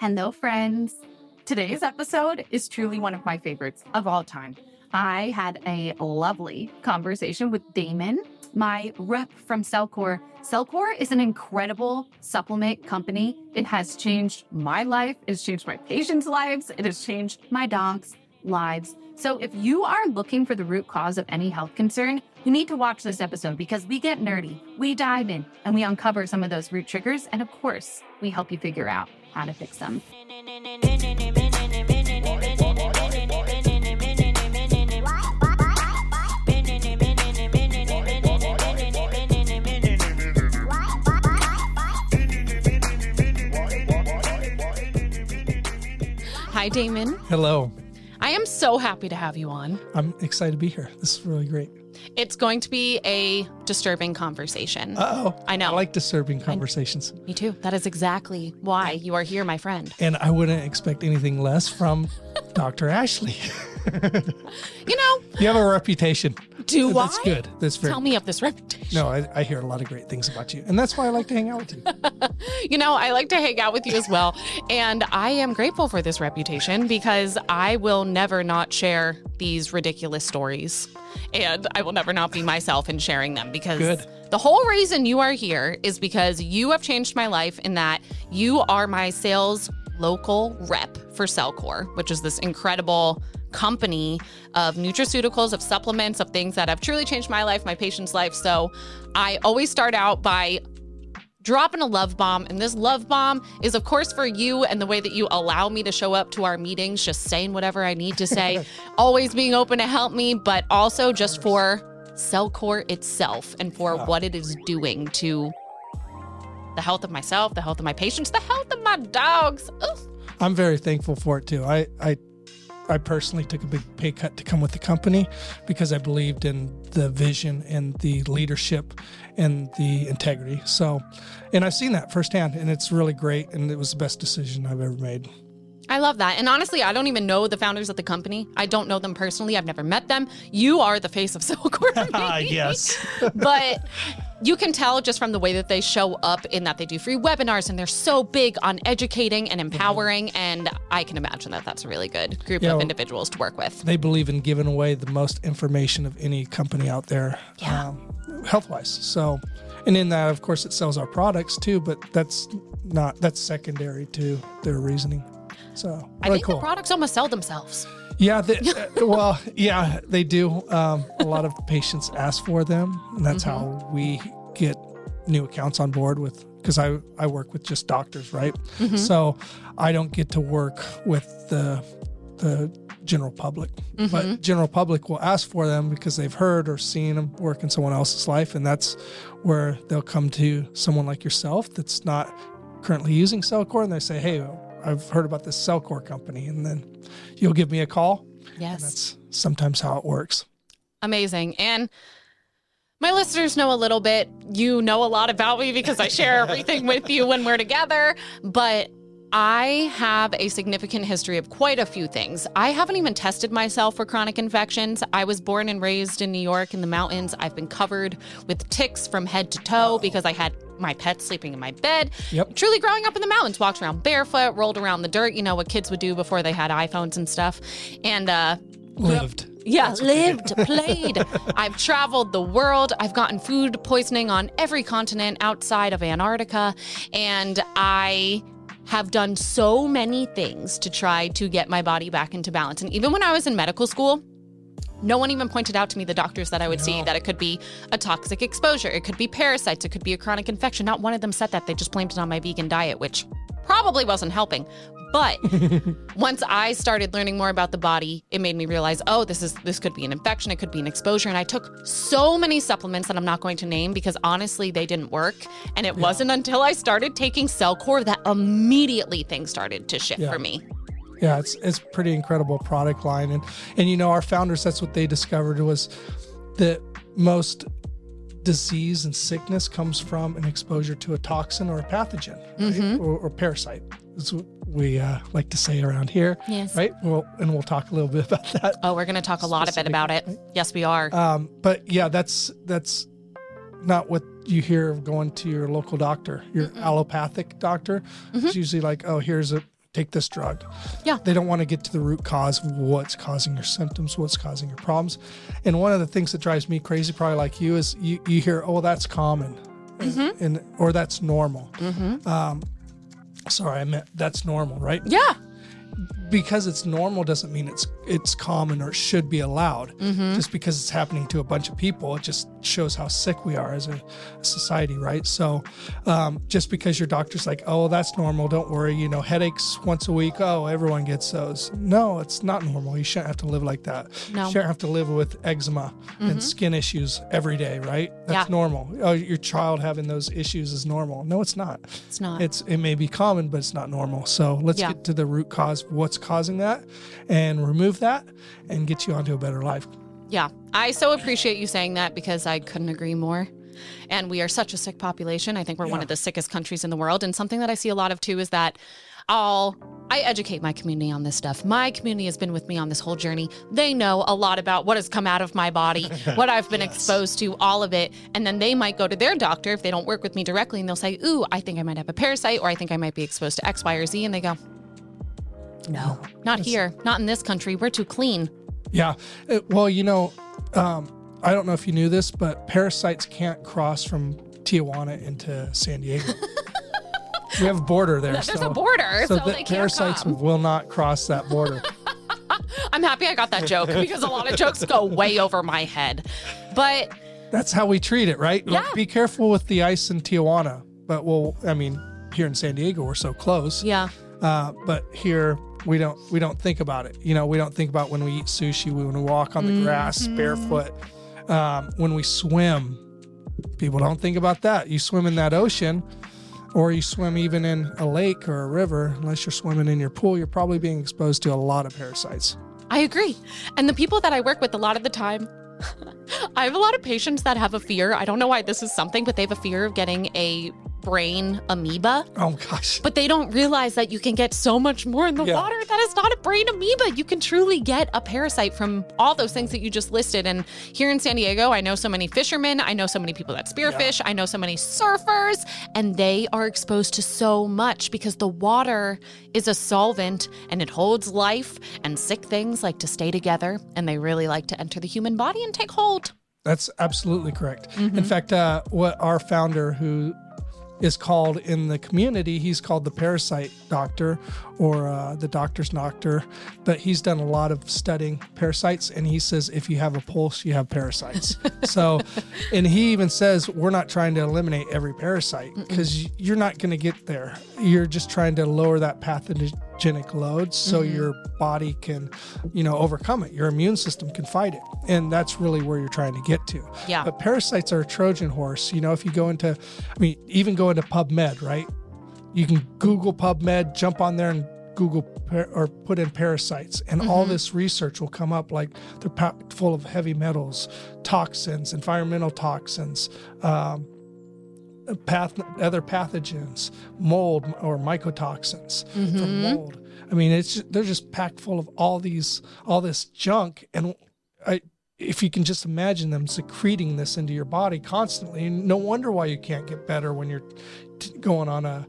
Hello, friends. Today's episode is truly one of my favorites of all time. I had a lovely conversation with Damon, my rep from CellCore. CellCore is an incredible supplement company. It has changed my life. It's changed my patients' lives. It has changed my docs' lives. So if you are looking for the root cause of any health concern, you need to watch this episode because we get nerdy, we dive in, and we uncover some of those root triggers. And of course, we help you figure out how to fix them. Hi, Damon. Hello. I am so happy to have you on. I'm excited to be here. This is really great. It's going to be a disturbing conversation. Uh-oh. I know. I like disturbing conversations. Me too. That is exactly why you are here, my friend. And I wouldn't expect anything less from Dr. Ashley. You know. You have a reputation. Do that's I? That's good. That's very Tell me of this reputation. No, I hear a lot of great things about you. And that's why I like to hang out with you. You know, I like to hang out with you as well. And I am grateful for this reputation because I will never not share these ridiculous stories. And I will never not be myself in sharing them because good. The whole reason you are here is because you have changed my life in that you are my sales local rep for CellCore, which is this incredible company of nutraceuticals, of supplements, of things that have truly changed my life, my patient's life. So I always start out by dropping a love bomb. And this love bomb is, of course, for you and the way that you allow me to show up to our meetings, just saying whatever I need to say, always being open to help me, but also just for CellCore itself and for what it is doing to the health of myself, the health of my patients, the health of my dogs. Ugh. I'm very thankful for it, too. I personally took a big pay cut to come with the company because I believed in the vision and the leadership and the integrity. So, and I've seen that firsthand, and it's really great, and it was the best decision I've ever made. I love that. And honestly, I don't even know the founders of the company. I don't know them personally. I've never met them. You are the face of CellCore. Yes. But you can tell just from the way that they show up in that they do free webinars and they're so big on educating and empowering. And I can imagine that that's a really good group of individuals to work with. They believe in giving away the most information of any company out there health-wise. So, and in that, of course, it sells our products too, but that's secondary to their reasoning. So really I think the products almost sell themselves. Yeah. They do. A lot of patients ask for them. And that's how we get new accounts on board with, because I work with just doctors, right? Mm-hmm. So I don't get to work with the general public, but general public will ask for them because they've heard or seen them work in someone else's life. And that's where they'll come to someone like yourself that's not currently using CellCore and they say, hey, I've heard about this CellCore company, and then you'll give me a call. Yes. That's sometimes how it works. Amazing. And my listeners know a little bit. You know a lot about me because I share everything with you when we're together, but I have a significant history of quite a few things. I haven't even tested myself for chronic infections. I was born and raised in New York in the mountains. I've been covered with ticks from head to toe because I had my pets sleeping in my bed. Yep. Truly growing up in the mountains, walked around barefoot, rolled around the dirt, you know, what kids would do before they had iPhones and stuff. And lived. Yeah, lived, played. I've traveled the world. I've gotten food poisoning on every continent outside of Antarctica. And I have done so many things to try to get my body back into balance. And even when I was in medical school, no one even pointed out to me, the doctors that I would see, that it could be a toxic exposure. It could be parasites. It could be a chronic infection. Not one of them said that. They just blamed it on my vegan diet, which probably wasn't helping. But once I started learning more about the body, it made me realize, this could be an infection. It could be an exposure. And I took so many supplements that I'm not going to name because honestly, they didn't work. And it wasn't until I started taking CellCore that immediately things started to shift for me. Yeah, it's pretty incredible product line. And you know, our founders, that's what they discovered was that most disease and sickness comes from an exposure to a toxin or a pathogen, right? or parasite. That's what we like to say around here, right? Well, and we'll talk a little bit about that. Oh, we're going to talk a lot of it about it. Right? Yes, we are. But yeah, that's not what you hear of going to your local doctor, your allopathic doctor. It's usually like, here's a take this drug. Yeah. They don't want to get to the root cause of what's causing your symptoms, what's causing your problems. And one of the things that drives me crazy, probably like you, is you hear, oh, that's common, mm-hmm. or that's normal. Mm-hmm. Sorry, I meant that's normal, right? Yeah. Because it's normal doesn't mean it's common or should be allowed. Mm-hmm. Just because it's happening to a bunch of people, it just shows how sick we are as a society, right? So just because your doctor's like, oh, that's normal, don't worry, you know, headaches once a week, oh, everyone gets those. No, it's not normal. You shouldn't have to live like that. No. You shouldn't have to live with eczema mm-hmm. and skin issues every day, right? That's normal. Oh, your child having those issues is normal. No, it's not. It's not. It may be common, but it's not normal. So let's get to the root cause of what's causing that and remove that and get you onto a better life. Yeah. I so appreciate you saying that because I couldn't agree more. And we are such a sick population. I think we're one of the sickest countries in the world. And something that I see a lot of too is that I educate my community on this stuff. My community has been with me on this whole journey. They know a lot about what has come out of my body, what I've been exposed to, all of it. And then they might go to their doctor if they don't work with me directly. And they'll say, ooh, I think I might have a parasite, or I think I might be exposed to X, Y, or Z. And they go, no, not here. Not in this country. We're too clean. Yeah. Well, you know, I don't know if you knew this, but parasites can't cross from Tijuana into San Diego. We have a border there. There's a border, so they can't parasites come. Will not cross that border. I'm happy I got that joke because a lot of jokes go way over my head. But that's how we treat it, right? Yeah. Like, be careful with the ice in Tijuana. But here in San Diego, we're so close. Yeah. But here we don't think about it. You know, we don't think about when we eat sushi, when we walk on the grass barefoot, when we swim. People don't think about that. You swim in that ocean, or you swim even in a lake or a river. Unless you're swimming in your pool, you're probably being exposed to a lot of parasites. I agree. And the people that I work with a lot of the time, I have a lot of patients that have a fear. I don't know why this is something, but they have a fear of getting a brain amoeba. Oh gosh. But they don't realize that you can get so much more in the water that is not a brain amoeba. You can truly get a parasite from all those things that you just listed. And here in San Diego, I know so many fishermen. I know so many people that spearfish. I know so many surfers, and they are exposed to so much because the water is a solvent and it holds life, and sick things like to stay together, and they really like to enter the human body and take hold. That's absolutely correct. Mm-hmm. In fact, what our founder, who is called in the community, he's called the parasite doctor, or the doctor's doctor, but he's done a lot of studying parasites, and he says if you have a pulse, you have parasites. So, and he even says we're not trying to eliminate every parasite because you're not going to get there. You're just trying to lower that pathogenic load so your body can, you know, overcome it. Your immune system can fight it, and that's really where you're trying to get to. Yeah. But parasites are a Trojan horse. You know, if you go into, even go into PubMed, right? You can Google PubMed, jump on there and Google or put in parasites, and all this research will come up. Like, they're packed full of heavy metals, toxins, environmental toxins, other pathogens, mold or mycotoxins from mold. I mean, they're just packed full of all this junk, and if you can just imagine them secreting this into your body constantly, and no wonder why you can't get better when you're going on a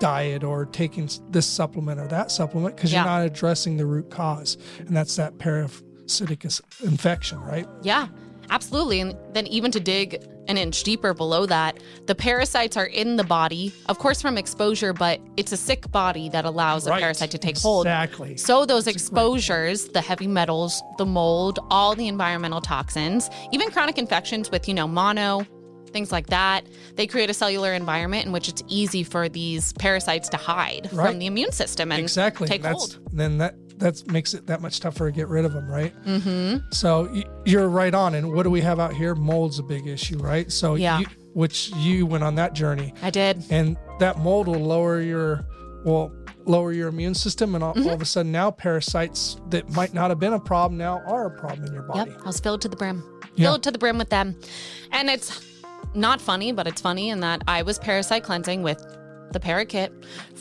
diet or taking this supplement or that supplement, because you're not addressing the root cause, and that's that parasitic infection, right? Yeah, absolutely. And then even to dig an inch deeper below that, the parasites are in the body, of course, from exposure, but it's a sick body that allows a parasite to take hold. Exactly. So those exposures, the heavy metals, the mold, all the environmental toxins, even chronic infections with, you know, mono, things like that, they create a cellular environment in which it's easy for these parasites to hide from the immune system and take hold. Then that makes it that much tougher to get rid of them, right? Mm-hmm. So you're right on. And what do we have out here? Mold's a big issue, right? So which you went on that journey. I did. And that mold will lower your immune system, and all of a sudden now parasites that might not have been a problem now are a problem in your body. Yep, I was filled to the brim. Filled to the brim with them. And it's not funny, but it's funny in that I was parasite cleansing with the Para Kit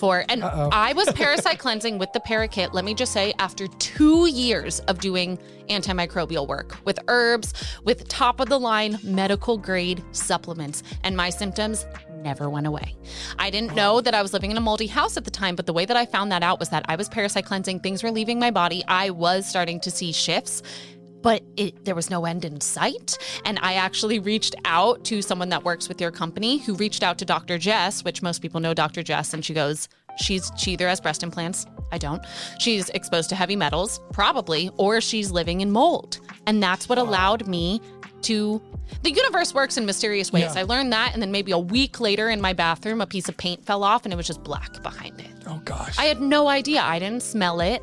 I was parasite cleansing with the Para Kit, let me just say, after 2 years of doing antimicrobial work with herbs, with top of the line medical grade supplements, and my symptoms never went away. I didn't know that I was living in a moldy house at the time, but the way that I found that out was that I was parasite cleansing. Things were leaving my body. I was starting to see shifts, but there was no end in sight. And I actually reached out to someone that works with your company, who reached out to Dr. Jess, which most people know Dr. Jess, and she goes, she either has breast implants, I don't, she's exposed to heavy metals, probably, or she's living in mold. And that's what allowed me to, the universe works in mysterious ways. Yeah. I learned that, and then maybe a week later in my bathroom, a piece of paint fell off and it was just black behind it. Oh gosh. I had no idea. I didn't smell it.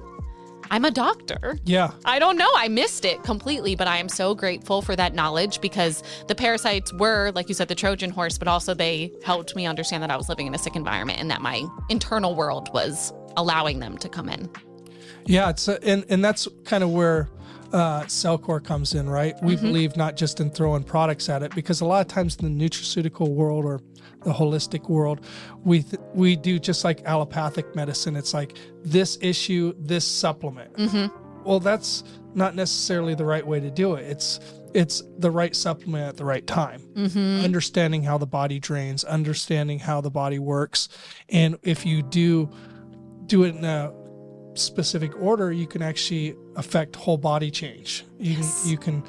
I'm a doctor. Yeah. I don't know. I missed it completely, but I am so grateful for that knowledge, because the parasites were, like you said, the Trojan horse, but also they helped me understand that I was living in a sick environment and that my internal world was allowing them to come in. Yeah. It's a, and that's kind of where CellCore comes in, right? We believe not just in throwing products at it, because a lot of times in the nutraceutical world or the holistic world, we do just like allopathic medicine. It's like this issue, this supplement. Well, that's not necessarily the right way to do it. It's the right supplement at the right time. Understanding how the body drains, understanding how the body works, and if you do it in a specific order, you can actually affect whole body change. You can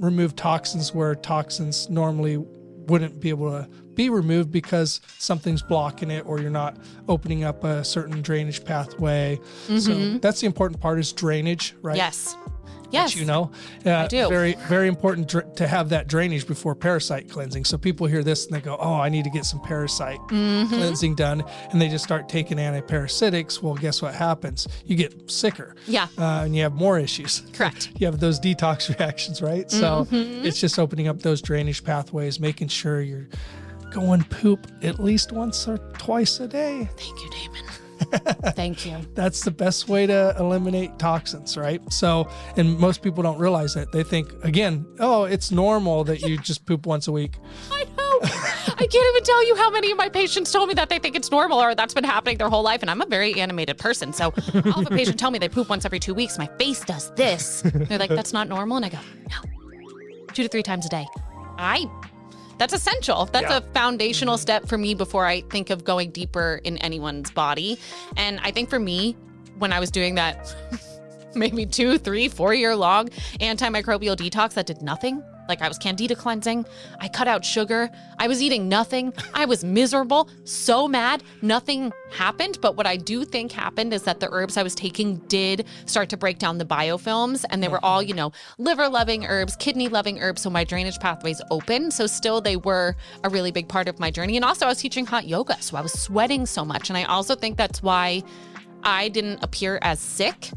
remove toxins where toxins normally wouldn't be able to be removed because something's blocking it, or you're not opening up a certain drainage pathway. So that's the important part, is drainage, right? Yes. Which, you know, I do. Very, very important to have that drainage before parasite cleansing. So people hear this and they go, oh, I need to get some parasite cleansing done. And they just start taking antiparasitics. Well, guess what happens? You get sicker. Yeah. And you have more issues. Correct. You have those detox reactions, right? So it's just opening up those drainage pathways, making sure you're going poop at least once or twice a day. Thank you, Damon. Thank you. That's the best way to eliminate toxins, right? So, and most people don't realize that. They think, again, oh, it's normal that you just poop once a week. I know. I can't even tell you how many of my patients told me that they think it's normal, or that's been happening their whole life. And I'm a very animated person. So I'll have a patient tell me they poop once every 2 weeks. My face does this. And they're like, that's not normal. And I go, no, 2 to 3 times a day. That's essential. That's a foundational step for me before I think of going deeper in anyone's body. And I think for me, when I was doing that maybe 2, 3, 4 year long antimicrobial detox that did nothing, like I was candida cleansing, I cut out sugar, I was eating nothing, I was miserable, so mad, nothing happened. But what I do think happened is that the herbs I was taking did start to break down the biofilms, and they were all, you know, liver-loving herbs, kidney-loving herbs, so my drainage pathways opened. So still, they were a really big part of my journey. And also, I was teaching hot yoga, so I was sweating so much. And I also think that's why I didn't appear as sick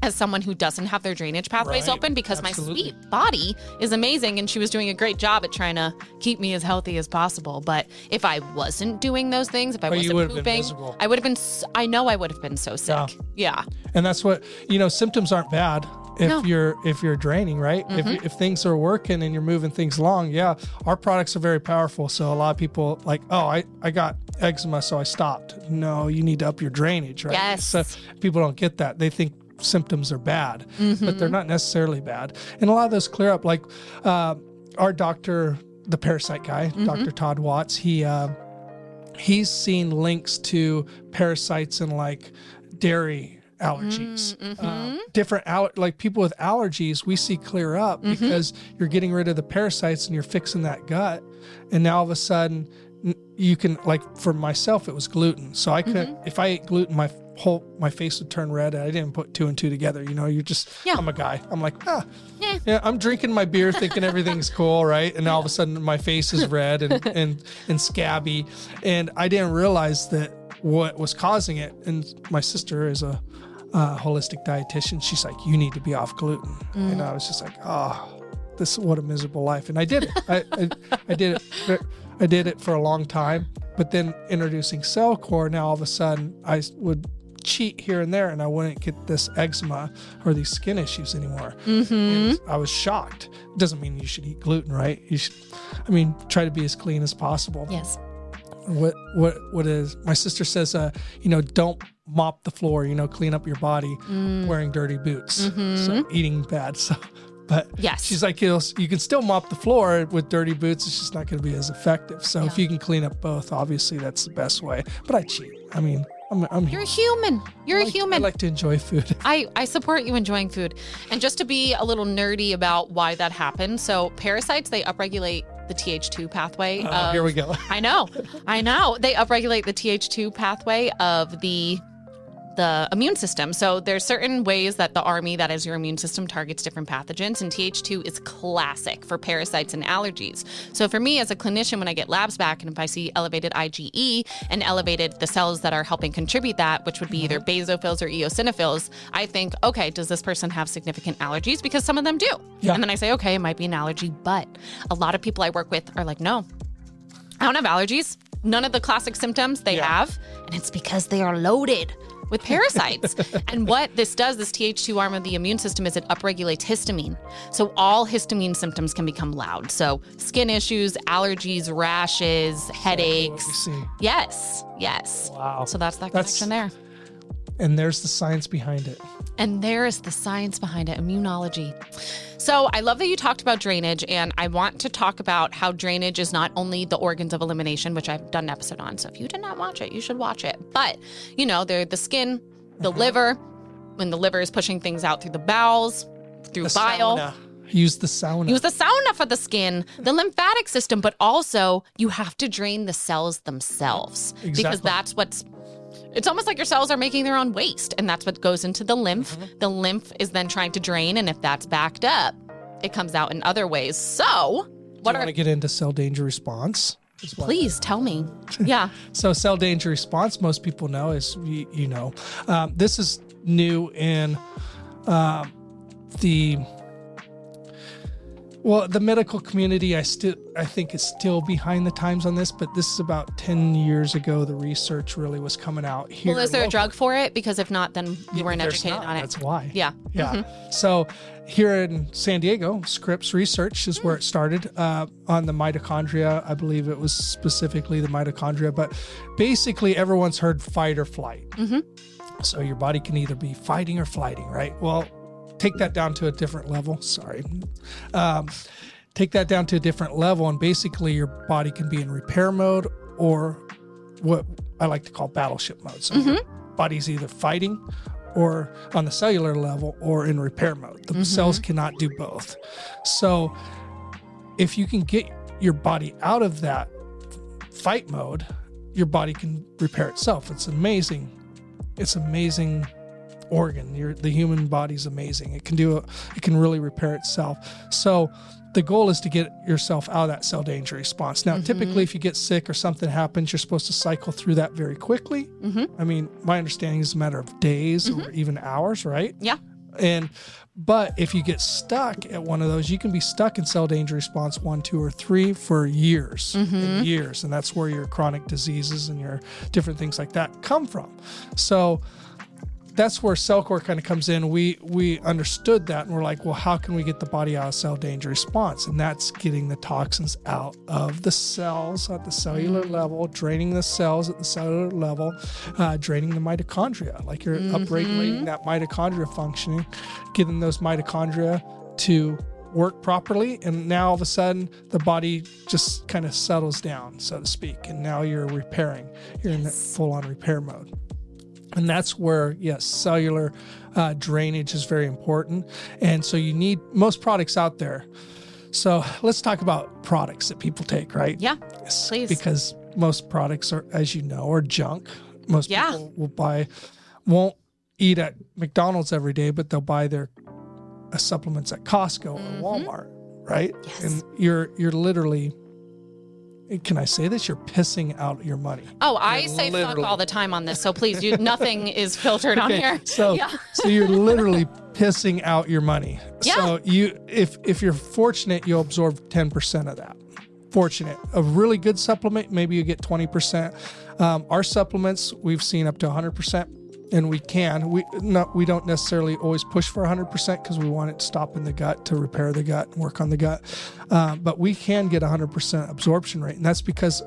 as someone who doesn't have their drainage pathways open, because my sweet body is amazing, and she was doing a great job at trying to keep me as healthy as possible. But if I wasn't doing those things, if I wasn't pooping, I would have been, I know I would have been so sick. Yeah. And that's what, you know, symptoms aren't bad if you're draining, right? If things are working and you're moving things along. Yeah. Our products are very powerful. So a lot of people like, oh, I got eczema, so I stopped. No, you need to up your drainage, right? Yes. So people don't get that. They think symptoms are bad, but they're not necessarily bad. And a lot of those clear up, like our doctor, the parasite guy, Dr. Todd Watts, he's seen links to parasites and like dairy allergies, different like people with allergies we see clear up because you're getting rid of the parasites and you're fixing that gut. And now all of a sudden you can, like for myself, it was gluten. So I could, if I ate gluten, my face would turn red. I didn't put 2 and 2 together. You know, you're just, I'm a guy. I'm like, I'm drinking my beer thinking everything's cool, right? And all of a sudden my face is red and scabby. And I didn't realize that what was causing it. And my sister is a holistic dietitian. She's like, you need to be off gluten. And I was just like, oh, this, what a miserable life. And I did it. I did it. I did it for a long time. But then introducing CellCore, now all of a sudden I would cheat here and there and I wouldn't get this eczema or these skin issues anymore. And I was shocked. It doesn't mean you should eat gluten, right? You should, I mean, try to be as clean as possible. Yes. What is, my sister says, you know, don't mop the floor, you know, clean up your body wearing dirty boots. So eating bad. So but yes. She's like, you can still mop the floor with dirty boots. It's just not going to be as effective. So if you can clean up both, obviously that's the best way. But I cheat. I mean, I'm you're human. You're a human. I like to enjoy food. I support you enjoying food. And just to be a little nerdy about why that happens. So parasites, they upregulate the Th2 pathway. Here we go. I know. They upregulate the Th2 pathway of the immune system. So there's certain ways that the army, that is your immune system, targets different pathogens, and Th2 is classic for parasites and allergies. So for me as a clinician, when I get labs back and if I see elevated IgE and elevated the cells that are helping contribute that, which would be either basophils or eosinophils, I think, okay, does this person have significant allergies? Because some of them do. Yeah. And then I say, okay, it might be an allergy, but a lot of people I work with are like, no, I don't have allergies. None of the classic symptoms they have, and it's because they are loaded with parasites. And what this does, this Th2 arm of the immune system, is it upregulates histamine. So all histamine symptoms can become loud. So skin issues, allergies, rashes, headaches. Yeah, yes. Wow. So that's connection there. And there's the science behind it. Immunology. So I love that you talked about drainage, and I want to talk about how drainage is not only the organs of elimination, which I've done an episode on. So if you did not watch it, you should watch it. But, they're the skin, the liver, when the liver is pushing things out through the bowels, through the bile. Sauna. Use the sauna for the skin, the lymphatic system, but also you have to drain the cells themselves. Exactly. Because that's what's... It's almost like your cells are making their own waste, and that's what goes into the lymph. Mm-hmm. The lymph is then trying to drain, and if that's backed up, it comes out in other ways. So, do you want to get into cell danger response? Please tell me. Yeah. So cell danger response, most people know, is, this is new in the medical community. I think is still behind the times on this, but this is about 10 years ago. The research really was coming out here. Well, is there a drug for it? Because if not, then you weren't educated on it. That's why. Yeah. Mm-hmm. So here in San Diego, Scripps Research is where it started on the mitochondria. I believe it was specifically the mitochondria, but basically everyone's heard fight or flight. Mm-hmm. So your body can either be fighting or flighting, right? Well, take that down to a different level. Sorry. Take that down to a different level, and basically your body can be in repair mode or what I like to call battleship mode. So your body's either fighting or on the cellular level or in repair mode. The cells cannot do both. So if you can get your body out of that fight mode, your body can repair itself. It's amazing. Organ. The human body's amazing. It can really repair itself. So the goal is to get yourself out of that cell danger response. Now, typically if you get sick or something happens, you're supposed to cycle through that very quickly. I mean, my understanding is a matter of days or even hours, right? Yeah. But if you get stuck at one of those, you can be stuck in cell danger response 1, 2, or 3 for years and years. And that's where your chronic diseases and your different things like that come from. So that's where CellCore kind of comes in. We understood that, and we're like, well, how can we get the body out of cell danger response? And that's getting the toxins out of the cells at the cellular level, draining the cells at the cellular level, draining the mitochondria. Like you're upregulating that mitochondria functioning, getting those mitochondria to work properly, and now all of a sudden the body just kind of settles down, so to speak, and now you're repairing. You're in that full-on repair mode. And that's where, cellular drainage is very important. And so you need most products out there. So let's talk about products that people take, right? Yeah, please. Because most products are, as you know, are junk. Most people won't eat at McDonald's every day, but they'll buy their supplements at Costco or Walmart, right? Yes. And you're literally... Can I say this? You're pissing out your money. Oh, I say fuck all the time on this, so please, nothing is filtered on here. So you're literally pissing out your money. Yeah. So if you're fortunate, you'll absorb 10% of that. Fortunate. A really good supplement, maybe you get 20%. Our supplements, we've seen up to 100%. And we don't necessarily always push for 100% because we want it to stop in the gut to repair the gut and work on the gut. But we can get 100% absorption rate. And that's because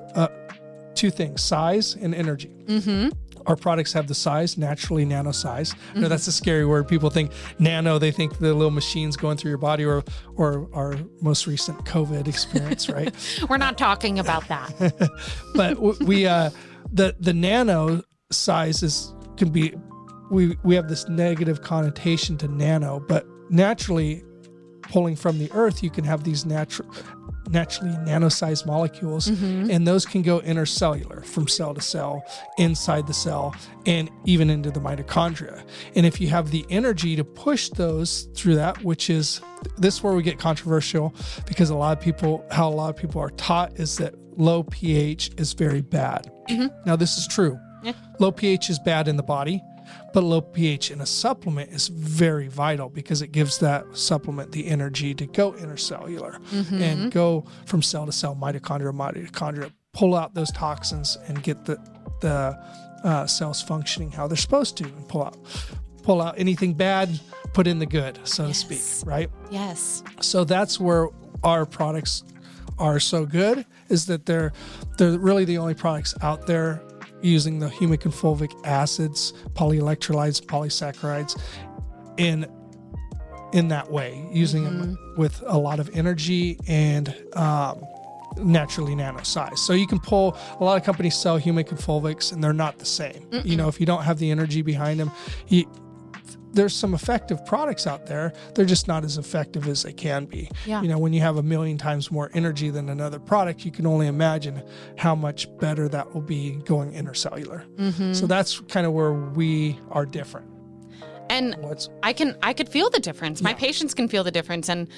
two things, size and energy. Mm-hmm. Our products have the size, naturally nano size. Mm-hmm. I know that's a scary word. People think nano, they think the little machines going through your body, or our most recent COVID experience, right? We're not talking about that. But the nano size we have this negative connotation to nano, but naturally pulling from the earth, you can have these naturally nano-sized molecules, mm-hmm. and those can go intercellular from cell to cell, inside the cell, and even into the mitochondria. And if you have the energy to push those through that, which is this is where we get controversial, because how a lot of people are taught is that low pH is very bad. Mm-hmm. Now, this is true. Yeah. Low pH is bad in the body, but low pH in a supplement is very vital because it gives that supplement the energy to go intercellular, mm-hmm. and go from cell to cell, mitochondria, pull out those toxins and get the cells functioning how they're supposed to, and pull out anything bad, put in the good, so to speak, right? Yes. So that's where our products are so good, is that they're really the only products out there using the humic and fulvic acids, polyelectrolytes, polysaccharides in that way, using mm-hmm. them with a lot of energy and naturally nano size. So you can pull, a lot of companies sell humic and fulvics and they're not the same. Mm-mm. You know, if you don't have the energy behind them, there's some effective products out there. They're just not as effective as they can be. Yeah. You know, when you have 1,000,000 times more energy than another product, you can only imagine how much better that will be going intercellular. Mm-hmm. So that's kind of where we are different. And I could feel the difference. My patients can feel the difference. And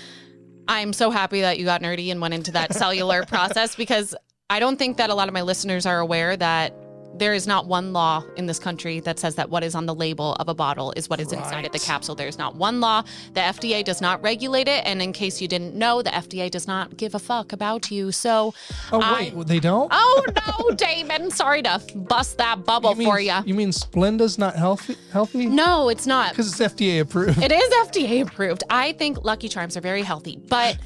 I'm so happy that you got nerdy and went into that cellular process, because I don't think that a lot of my listeners are aware that there is not one law in this country that says that what is on the label of a bottle is what is inside of the capsule. There's not one law. The FDA does not regulate it. And in case you didn't know, the FDA does not give a fuck about you. So, wait, they don't? Oh, no, Damon. Sorry to bust that bubble for you. You mean Splenda's not healthy? No, it's not. Because it's FDA approved. It is FDA approved. I think Lucky Charms are very healthy, but...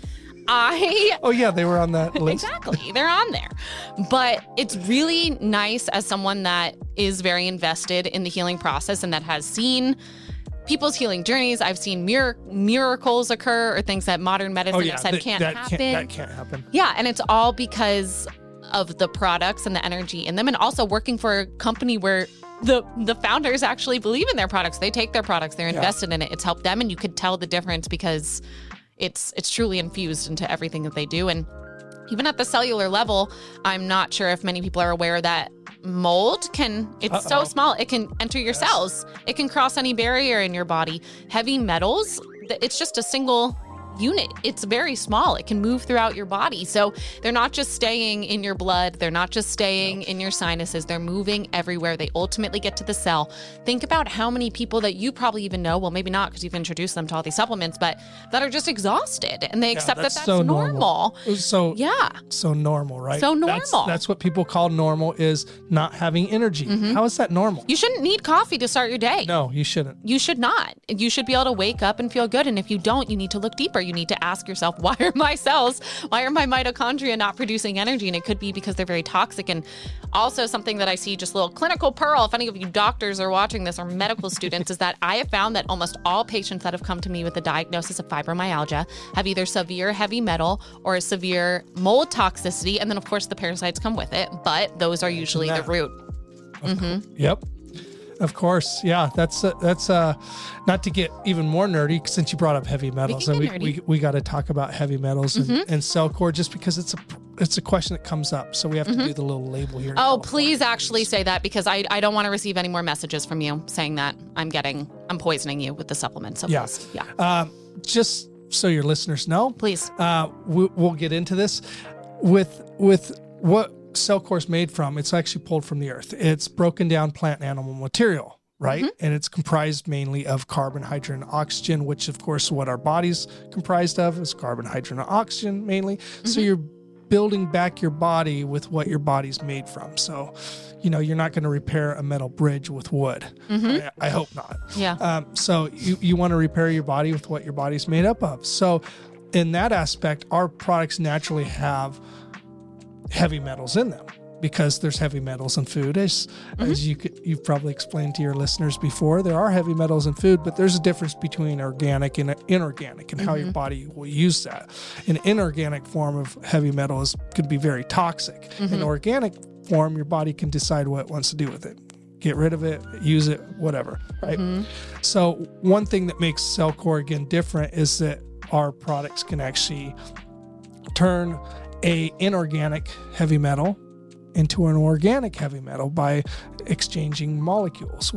Oh, yeah, they were on that list. Exactly. They're on there. But it's really nice, as someone that is very invested in the healing process and that has seen people's healing journeys. I've seen miracles occur, or things that modern medicine has said can't happen. That can't happen. Yeah, and it's all because of the products and the energy in them, and also working for a company where the founders actually believe in their products. They take their products. They're invested in it. It's helped them, and you could tell the difference because... It's truly infused into everything that they do. And even at the cellular level, I'm not sure if many people are aware that mold can, it's so small, it can enter your cells. It can cross any barrier in your body. Heavy metals, it's just a single unit. It's very small. It can move throughout your body. So they're not just staying in your blood. They're not just staying in your sinuses. They're moving everywhere. They ultimately get to the cell. Think about how many people that you probably even know, well, maybe not because you've introduced them to all these supplements, but that are just exhausted and they accept that's so normal. So normal, right? So normal. That's what people call normal, is not having energy. Mm-hmm. How is that normal? You shouldn't need coffee to start your day. No, you shouldn't. You should not. You should be able to wake up and feel good. And if you don't, you need to look deeper. You need to ask yourself, why are my mitochondria not producing energy? And it could be because they're very toxic. And also something that I see, just a little clinical pearl, if any of you doctors are watching this or medical students, is that I have found that almost all patients that have come to me with a diagnosis of fibromyalgia have either severe heavy metal or a severe mold toxicity. And then of course the parasites come with it, but those are usually the root. Mm-hmm. Yep. Of course. Yeah. That's not to get even more nerdy, since you brought up heavy metals, and we got to talk about heavy metals and CellCore, just because it's a question that comes up. So we have to do the little label here. Oh, please actually say that, because I don't want to receive any more messages from you saying that I'm poisoning you with the supplements. So yes. Yeah. Just so your listeners know, please, we'll get into this with what CellCore is made from. It's actually pulled from the earth. It's broken down plant and animal material, right? Mm-hmm. And it's comprised mainly of carbon, hydrogen, and oxygen, which of course what our body's comprised of is carbon, hydrogen, and oxygen mainly. Mm-hmm. So you're building back your body with what your body's made from. So, you know, you're not going to repair a metal bridge with wood. Mm-hmm. I hope not. Yeah. So you want to repair your body with what your body's made up of. So in that aspect, our products naturally have heavy metals in them. because there's heavy metals in food. As you've probably explained to your listeners before, there are heavy metals in food, but there's a difference between organic and inorganic and how your body will use that. An inorganic form of heavy metal could be very toxic. An organic form, your body can decide what it wants to do with it. Get rid of it, use it, whatever, right? So one thing that makes CellCore again different is that our products can actually turn a inorganic heavy metal into an organic heavy metal by exchanging molecules,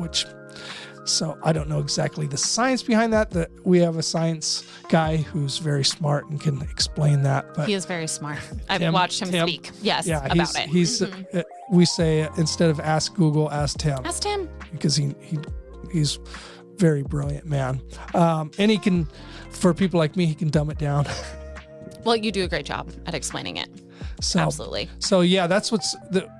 so I don't know exactly the science behind that. That we have a science guy who's very smart and can explain that. But he is very smart. I've watched him speak. Yes, yeah, about it. We say instead of ask Google, ask Tim. Ask Tim, because he's a very brilliant man, and he can, for people like me, he can dumb it down. Well, you do a great job at explaining it. Absolutely. So yeah, that's why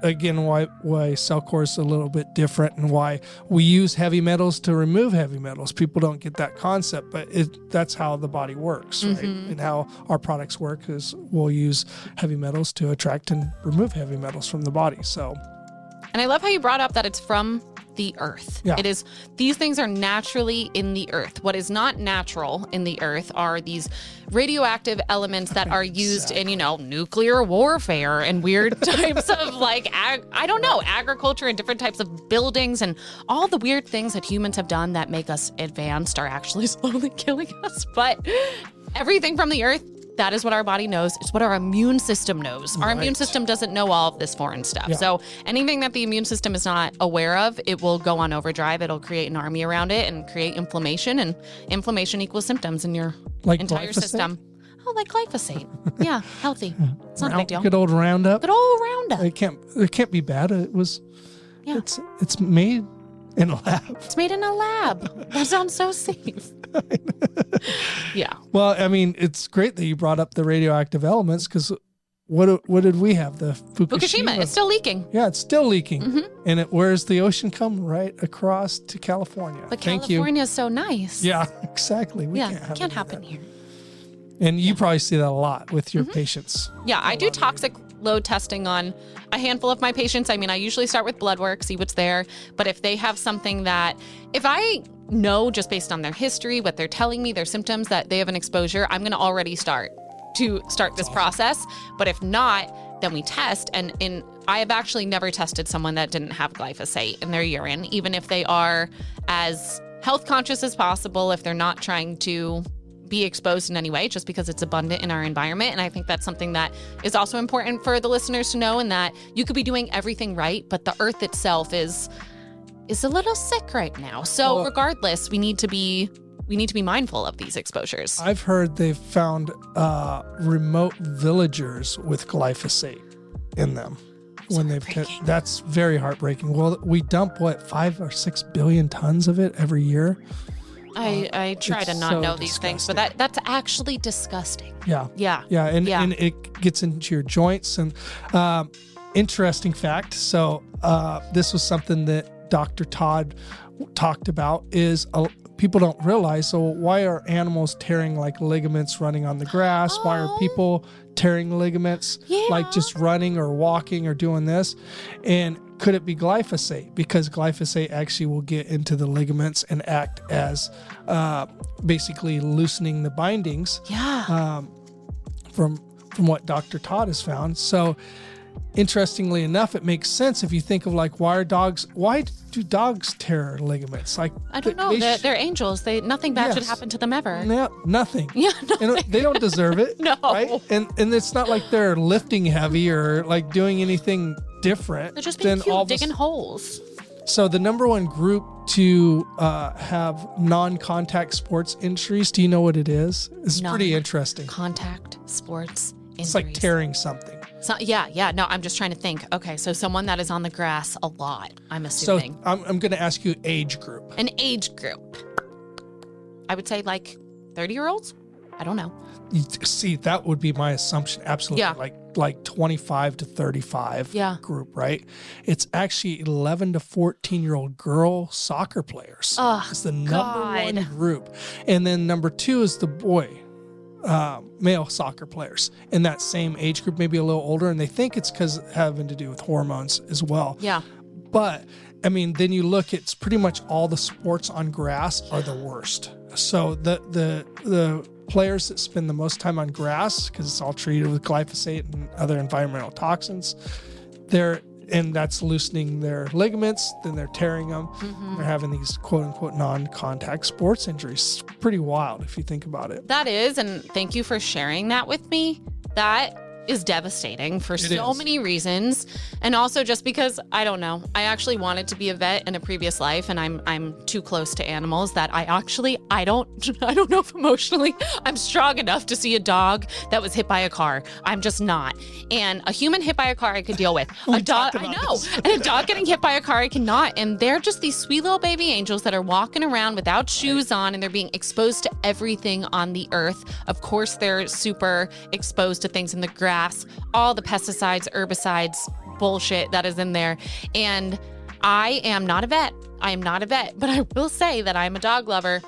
CellCore is a little bit different and why we use heavy metals to remove heavy metals. People don't get that concept, but that's how the body works, right? And how our products work is we'll use heavy metals to attract and remove heavy metals from the body. So, and I love how you brought up that it's from the earth. Yeah. It is. These things are naturally in the earth. What is not natural in the earth are these radioactive elements that are used in, nuclear warfare and weird types of agriculture and different types of buildings and all the weird things that humans have done that make us advanced are actually slowly killing us. But everything from the earth, that is what our body knows. It's what our immune system knows. Our immune system doesn't know all of this foreign stuff. Yeah. So anything that the immune system is not aware of, it will go on overdrive. It'll create an army around it and create inflammation. And inflammation equals symptoms in your entire glyphosate system. Oh, like glyphosate. Yeah, healthy. It's not a big deal. Good old Roundup. Good old Roundup. It can't be bad. It's made in a lab. It's made in a lab. That sounds so safe. Yeah. Well, I mean, it's great that you brought up the radioactive elements because what did we have? The Fukushima. It's still leaking. Yeah, it's still leaking. And where's the ocean come? Right across to California. But California is so nice. Yeah, exactly. It can't happen here. And you probably see that a lot with your patients. Yeah, I do toxic load testing on a handful of my patients. I mean, I usually start with blood work, see what's there. But if they have something that, if I know just based on their history, what they're telling me, their symptoms, that they have an exposure, I'm going to already start this process. But if not, then we test. And I have actually never tested someone that didn't have glyphosate in their urine, even if they are as health conscious as possible, if they're not trying to be exposed in any way, just because it's abundant in our environment. And I think that's something that is also important for the listeners to know, and that you could be doing everything right, but the earth itself is a little sick right now. So regardless, we need to be mindful of these exposures. I've heard they've found remote villagers with glyphosate in them. That's very heartbreaking. Well, we dump 5 or 6 billion tons of it every year. I try to not know these things, but that's actually disgusting. Yeah. Yeah. Yeah. And it gets into your joints. And interesting fact. So this was something that Dr. Todd talked about is people don't realize. So why are animals tearing like ligaments running on the grass? Oh. Why are people tearing ligaments like just running or walking or doing this? And could it be glyphosate? Because glyphosate actually will get into the ligaments and act as basically loosening the bindings. Yeah. From what Dr. Todd has found. So interestingly enough, it makes sense if you think of why do dogs tear ligaments? Like, I don't know. They're angels. Nothing bad should happen to them ever. No, nothing. Yeah, nothing. And they don't deserve it. No. Right? And it's not like they're lifting heavy or like doing anything different. They're just being cute, digging holes. So the number one group to have non-contact sports injuries, do you know what it is? It's pretty interesting. Contact sports injuries. It's like tearing something. So, yeah. No, I'm just trying to think. Okay, so someone that is on the grass a lot, I'm assuming. So I'm going to ask you age group. An age group. I would say like 30-year-olds. I don't know. See, that would be my assumption. Absolutely. Yeah. Like 25 to 35 group, right? It's actually 11 to 14-year-old girl soccer players. It's the number one group. And then number two is the boy male soccer players in that same age group, maybe a little older, and they think it's because having to do with hormones as well. Yeah. But I mean, then you look, it's pretty much all the sports on grass are the worst. So the players that spend the most time on grass, because it's all treated with glyphosate and other environmental toxins, and that's loosening their ligaments, then they're tearing them. Mm-hmm. They're having these quote-unquote non-contact sports injuries. Pretty wild if you think about it. That is, and thank you for sharing that with me. That is devastating for so many reasons, and also just because I don't know, I actually wanted to be a vet in a previous life, and I'm too close to animals that I don't know if emotionally I'm strong enough to see a dog that was hit by a car. I'm just not. And a human hit by a car I could deal with. A dog, I know, and a dog getting hit by a car I cannot. And they're just these sweet little baby angels that are walking around without shoes on, and they're being exposed to everything on the earth. Of course, they're super exposed to things in the grass. All the pesticides, herbicides, bullshit that is in there. And I am not a vet. I am not a vet, but I will say that I'm a dog lover.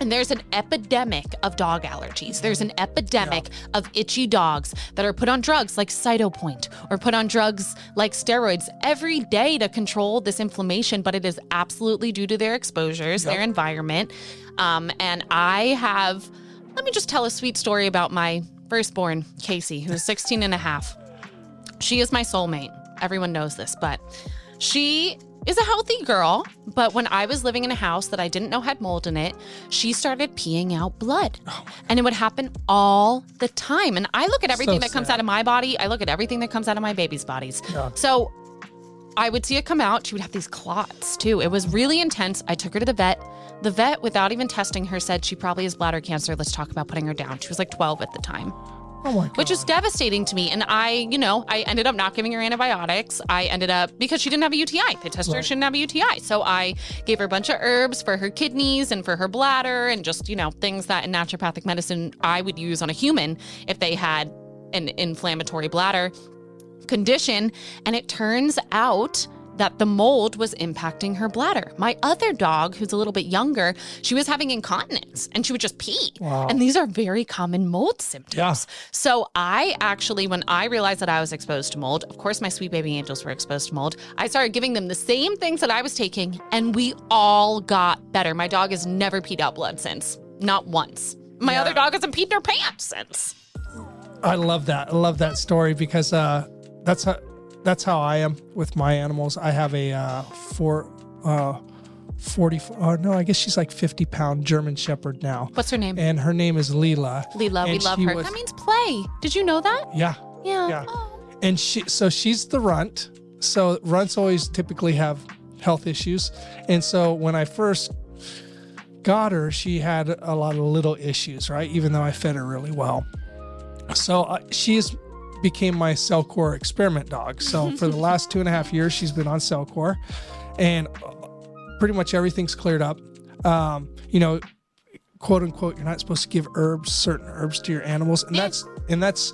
And there's an epidemic of dog allergies. There's an epidemic of itchy dogs that are put on drugs like Cytopoint or put on drugs like steroids every day to control this inflammation, but it is absolutely due to their exposures, their environment. And let me just tell a sweet story about my firstborn, Casey, who's 16 and a half. She is my soulmate. Everyone knows this, but she is a healthy girl. But when I was living in a house that I didn't know had mold in it, she started peeing out blood. And it would happen all the time. And I look at everything that comes out of my body. I look at everything that comes out of my baby's bodies. Yeah. So I would see it come out. She would have these clots too. It was really intense. I took her to the vet. The vet, without even testing her, said she probably has bladder cancer. Let's talk about putting her down. She was like 12 at the time. Oh my God. Which is devastating to me. And I ended up not giving her antibiotics. Because she didn't have a UTI. They tested her, she didn't have a UTI. So I gave her a bunch of herbs for her kidneys and for her bladder and just, things that in naturopathic medicine I would use on a human if they had an inflammatory bladder condition. And it turns out that the mold was impacting her bladder. My other dog, who's a little bit younger, she was having incontinence and she would just pee. Wow. And these are very common mold symptoms. Yeah. So I actually, when I realized that I was exposed to mold, of course my sweet baby angels were exposed to mold, I started giving them the same things that I was taking, and we all got better. My dog has never peed out blood since. Not once. My other dog hasn't peed in her pants since. I love that. I love that story because that's how I am with my animals. I have a I guess she's like 50-pound German Shepherd now. What's her name? And her name is Lila. Lila, and we love her. That means play. Did you know that? Yeah. Oh. And she's the runt. So runts always typically have health issues. And so when I first got her, she had a lot of little issues, right? Even though I fed her really well. So she's became my CellCore experiment dog. So for the last 2.5 years, she's been on CellCore, and pretty much everything's cleared up. Quote unquote, you're not supposed to give certain herbs to your animals. And that's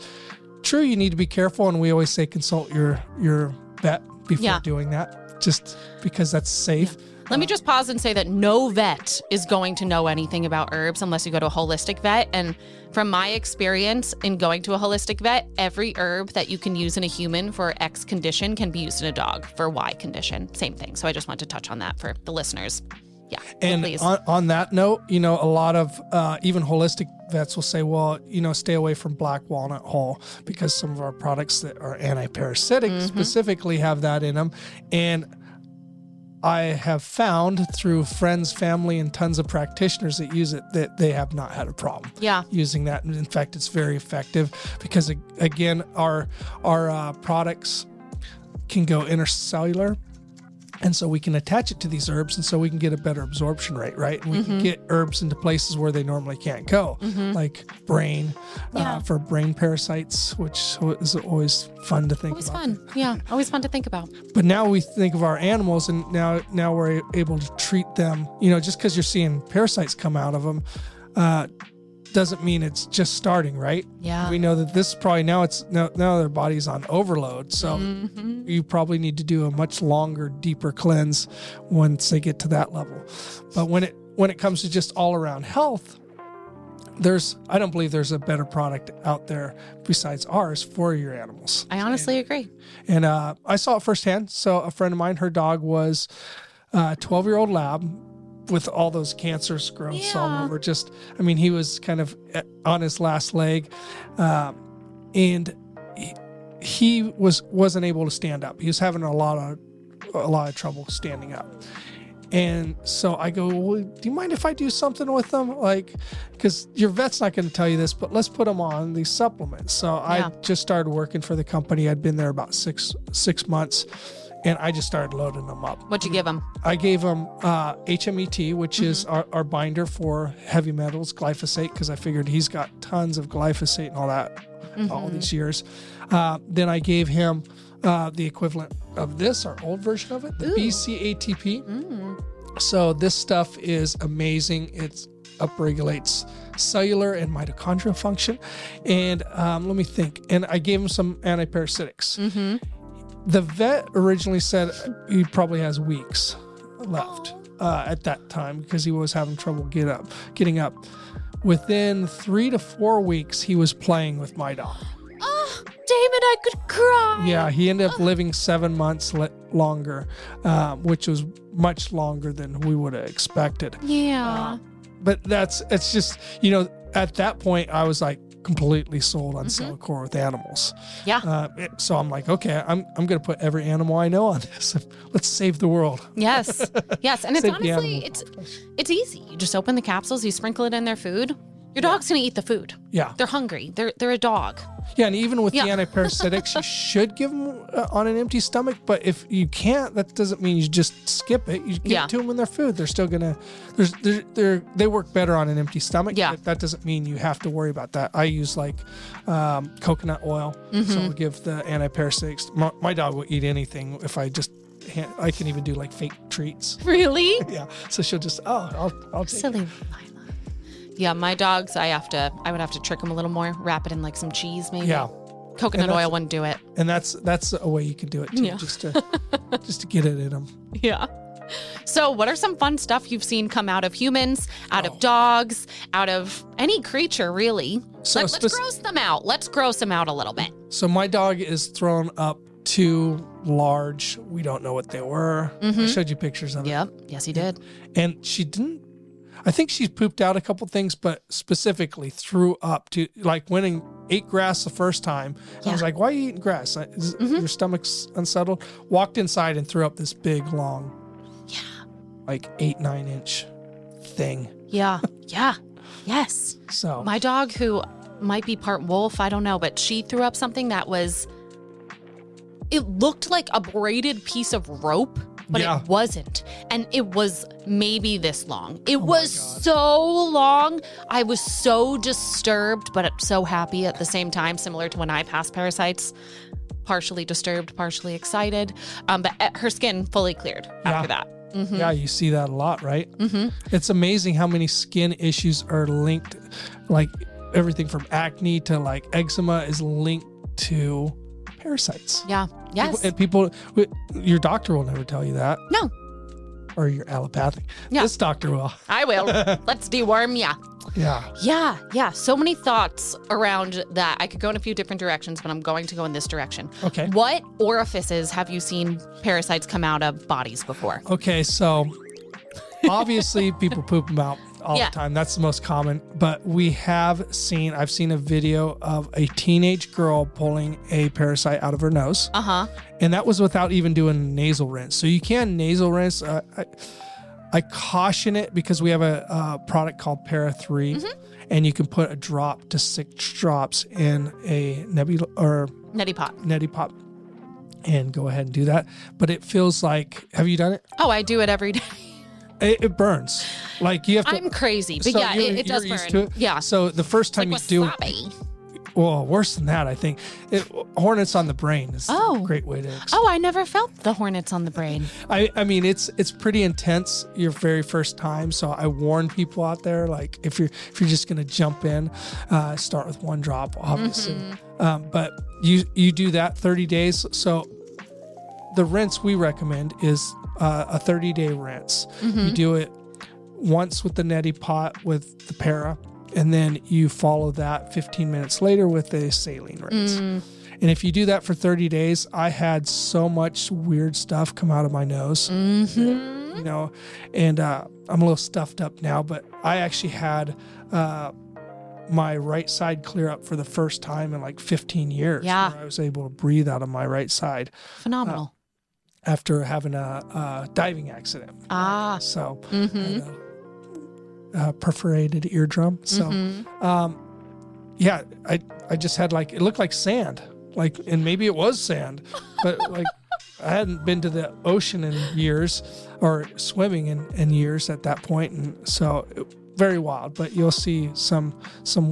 true. You need to be careful. And we always say, consult your vet before doing that, just because that's safe. Yeah. Let me just pause and say that no vet is going to know anything about herbs unless you go to a holistic vet. And from my experience in going to a holistic vet, every herb that you can use in a human for X condition can be used in a dog for Y condition. Same thing. So I just want to touch on that for the listeners. Yeah. And on that note, a lot of even holistic vets will say, well, stay away from black walnut hull because some of our products that are anti-parasitic specifically have that in them. And I have found through friends, family, and tons of practitioners that use it that they have not had a problem using that. And in fact, it's very effective because, again, our products can go intercellular. And so we can attach it to these herbs, and so we can get a better absorption rate, right? And we can get herbs into places where they normally can't go, like brain, for brain parasites, which is always fun to think about. Always fun, always fun to think about. But now we think of our animals, and now we're able to treat them. Just because you're seeing parasites come out of them doesn't mean it's just starting, right? Yeah. We know that this probably now their body's on overload. So you probably need to do a much longer, deeper cleanse once they get to that level. But when it comes to just all around health, I don't believe there's a better product out there besides ours for your animals. I honestly agree. And I saw it firsthand. So a friend of mine, her dog was a 12-year-old lab with all those cancerous growths all over. I mean, he was kind of on his last leg. And he wasn't able to stand up. He was having a lot of trouble standing up. And so I go, well, do you mind if I do something with them? Like, because your vet's not going to tell you this, but let's put them on these supplements. So I just started working for the company. I'd been there about six months, and I just started loading them up. What'd you give them? I gave them HMET, which is our binder for heavy metals, glyphosate, because I figured he's got tons of glyphosate and all that all these years. Then I gave him the equivalent of this, our old version of it, the BC-ATP. So this stuff is amazing. It upregulates cellular and mitochondrial function. And let me think. And I gave him some antiparasitics. The vet originally said he probably has weeks left at that time because he was having trouble getting up. Within 3 to 4 weeks, he was playing with my dog. Damon, I could cry. Yeah, he ended up living 7 months longer, which was much longer than we would have expected. Yeah. But it's just, at that point, I was like completely sold on CellCore with animals. Yeah. So I'm like, okay, I'm going to put every animal I know on this. Let's save the world. Yes. Yes. And it's honestly, it's easy. You just open the capsules, you sprinkle it in their food. Your dog's going to eat the food. Yeah. They're hungry. They're a dog. Yeah, and even with the antiparasitics, you should give them on an empty stomach. But if you can't, that doesn't mean you just skip it. You give it to them in their food. They're still going to – they work better on an empty stomach. Yeah. But that doesn't mean you have to worry about that. I use like coconut oil. So we'll give the antiparasitics. My dog will eat anything if I just – I can even do like fake treats. Really? Yeah. So she'll just – I'll take it. Yeah, my dogs, I would have to trick them a little more, wrap it in like some cheese maybe. Yeah. Coconut oil wouldn't do it. And that's a way you can do it too, just to get it in them. Yeah. So what are some fun stuff you've seen come out of humans, out of dogs, out of any creature really? So let's gross them out. Let's gross them out a little bit. So my dog is thrown up too large. We don't know what they were. I showed you pictures of it. Yep. Yes, he did. And she didn't. I think she's pooped out a couple things, but specifically threw up to like when and ate grass the first time. Yeah. I was like, why are you eating grass? Your stomach's unsettled. Walked inside and threw up this big, long, like 8-9 inch thing. Yeah. Yeah. Yes. So my dog, who might be part wolf, I don't know, but she threw up something that was, it looked like a braided piece of rope. But it wasn't. And it was maybe this long. It was so long. I was so disturbed, but so happy at the same time, similar to when I passed parasites. Partially disturbed, partially excited. But her skin fully cleared after that. Mm-hmm. Yeah, you see that a lot, right? Mm-hmm. It's amazing how many skin issues are linked. Like everything from acne to like eczema is linked to parasites. Yeah. Yes. People, your doctor will never tell you that. No. Or your allopathic. Yeah. This doctor will. I will. Let's deworm ya. Yeah. Yeah. Yeah. So many thoughts around that. I could go in a few different directions, but I'm going to go in this direction. Okay. What orifices have you seen parasites come out of bodies before? Okay. So obviously people poop them out all the time. That's the most common. But I've seen a video of a teenage girl pulling a parasite out of her nose. Uh-huh. And that was without even doing a nasal rinse. So you can nasal rinse. I caution it because we have a product called Para 3. And you can put a drop to 6 drops in a neti pot. And go ahead and do that. But it feels like, have you done it? Oh, I do it every day. It burns. Like you have to. I'm crazy, but so yeah, it does burn. It. Yeah. So the first time like you wasabi. Do it, well, worse than that, I think. Hornets on the brain is a great way to. I never felt the hornets on the brain. I mean, it's pretty intense your very first time. So I warn people out there, like if you're just gonna jump in, start with 1 drop, obviously. But you do that 30 days. So the rinse we recommend is. A 30-day rinse. You do it once with the neti pot with the para, And then you follow that 15 minutes later with a saline rinse. Mm. And if you do that for 30 days, I had so much weird stuff come out of my nose, mm-hmm. you know, and I'm a little stuffed up now, but I actually had my right side clear up for the first time in like 15 years. Yeah. Where I was able to breathe out of my right side. Phenomenal. After having a diving accident. Ah. So mm-hmm. Perforated eardrum. So, mm-hmm. Yeah, I just had like, it looked like sand. Like, and maybe it was sand, but like I hadn't been to the ocean in years or swimming in years at that point. And so very wild, but you'll see some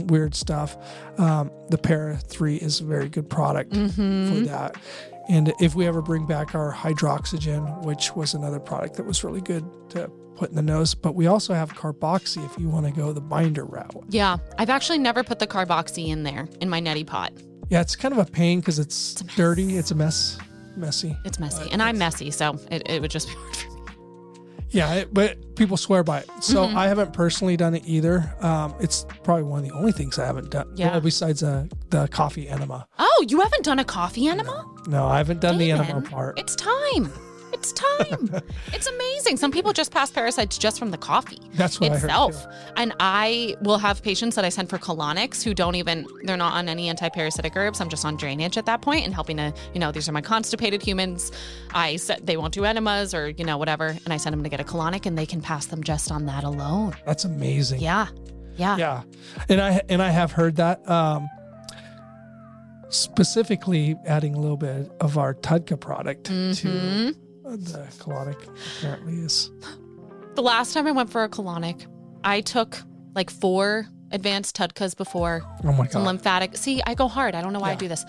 weird stuff. The Para 3 is a very good product mm-hmm. for that. And if we ever bring back our hydroxygen, which was another product that was really good to put in the nose, but we also have Carboxy if you want to go the binder route. Yeah. I've actually never put the Carboxy in there in my neti pot. Yeah, it's kind of a pain because it's dirty. It's a mess. Messy. It's messy. And I'm messy, so it would just be hard for me. Yeah, but people swear by it. So mm-hmm. I haven't personally done it either. It's probably one of the only things I haven't done. Yeah. Well, besides the coffee enema. Oh, you haven't done a coffee enema? No, I haven't done the enema part. It's time. It's time. It's amazing. Some people just pass parasites just from the coffee. That's what itself. I heard. Too. And I will have patients that I send for colonics who they're not on any anti-parasitic herbs. I'm just on drainage at that point and helping to, these are my constipated humans. I said they won't do enemas or, whatever. And I send them to get a colonic and they can pass them just on that alone. That's amazing. Yeah. Yeah. Yeah. And I have heard that. Specifically adding a little bit of our Tudka product to the colonic apparently is. The last time I went for a colonic, I took like 4 advanced Tudkas before. Oh my God. Some lymphatic. See, I go hard. I don't know why I do this.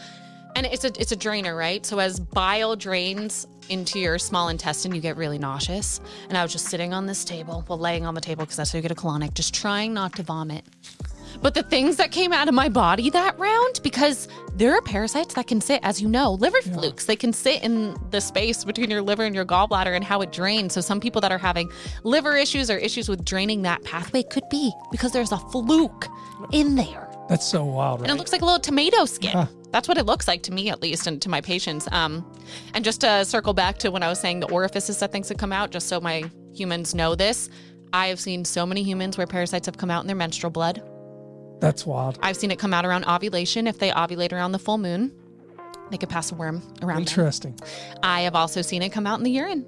And it's a drainer, right? So as bile drains into your small intestine, you get really nauseous. And I was just sitting on this table, laying on the table because that's how you get a colonic, just trying not to vomit. But the things that came out of my body that round, because there are parasites that can sit, as you know, liver flukes. They can sit in the space between your liver and your gallbladder and how it drains. So some people that are having liver issues or issues with draining that pathway could be because there's a fluke in there. That's so wild, right? And it looks like a little tomato skin. Huh. That's what it looks like to me, at least, and to my patients. And just to circle back to when I was saying the orifices that things have come out, just so my humans know this, I have seen so many humans where parasites have come out in their menstrual blood. That's wild. I've seen it come out around ovulation. If they ovulate around the full moon, they could pass a worm around. Interesting. Them. I have also seen it come out in the urine.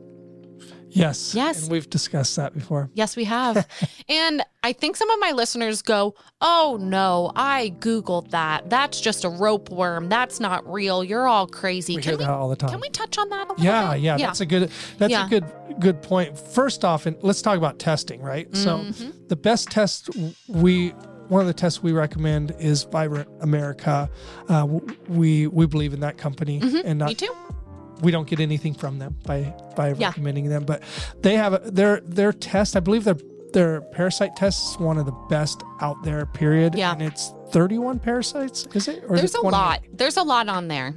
Yes. Yes. And we've discussed that before. Yes, we have. And I think some of my listeners go, oh, no, I Googled that. That's just a rope worm. That's not real. You're all crazy. We hear that all the time. Can we touch on that a little bit? Yeah. That's a good point. First off, and let's talk about testing, right? Mm-hmm. So the best test one of the tests we recommend is Vibrant America. We believe in that company, and not, me too. We don't get anything from them by recommending them, but they have their test. I believe their parasite test is one of the best out there. Period. Yeah. And it's 31 parasites. Is it? Or there's a lot. There's a lot on there.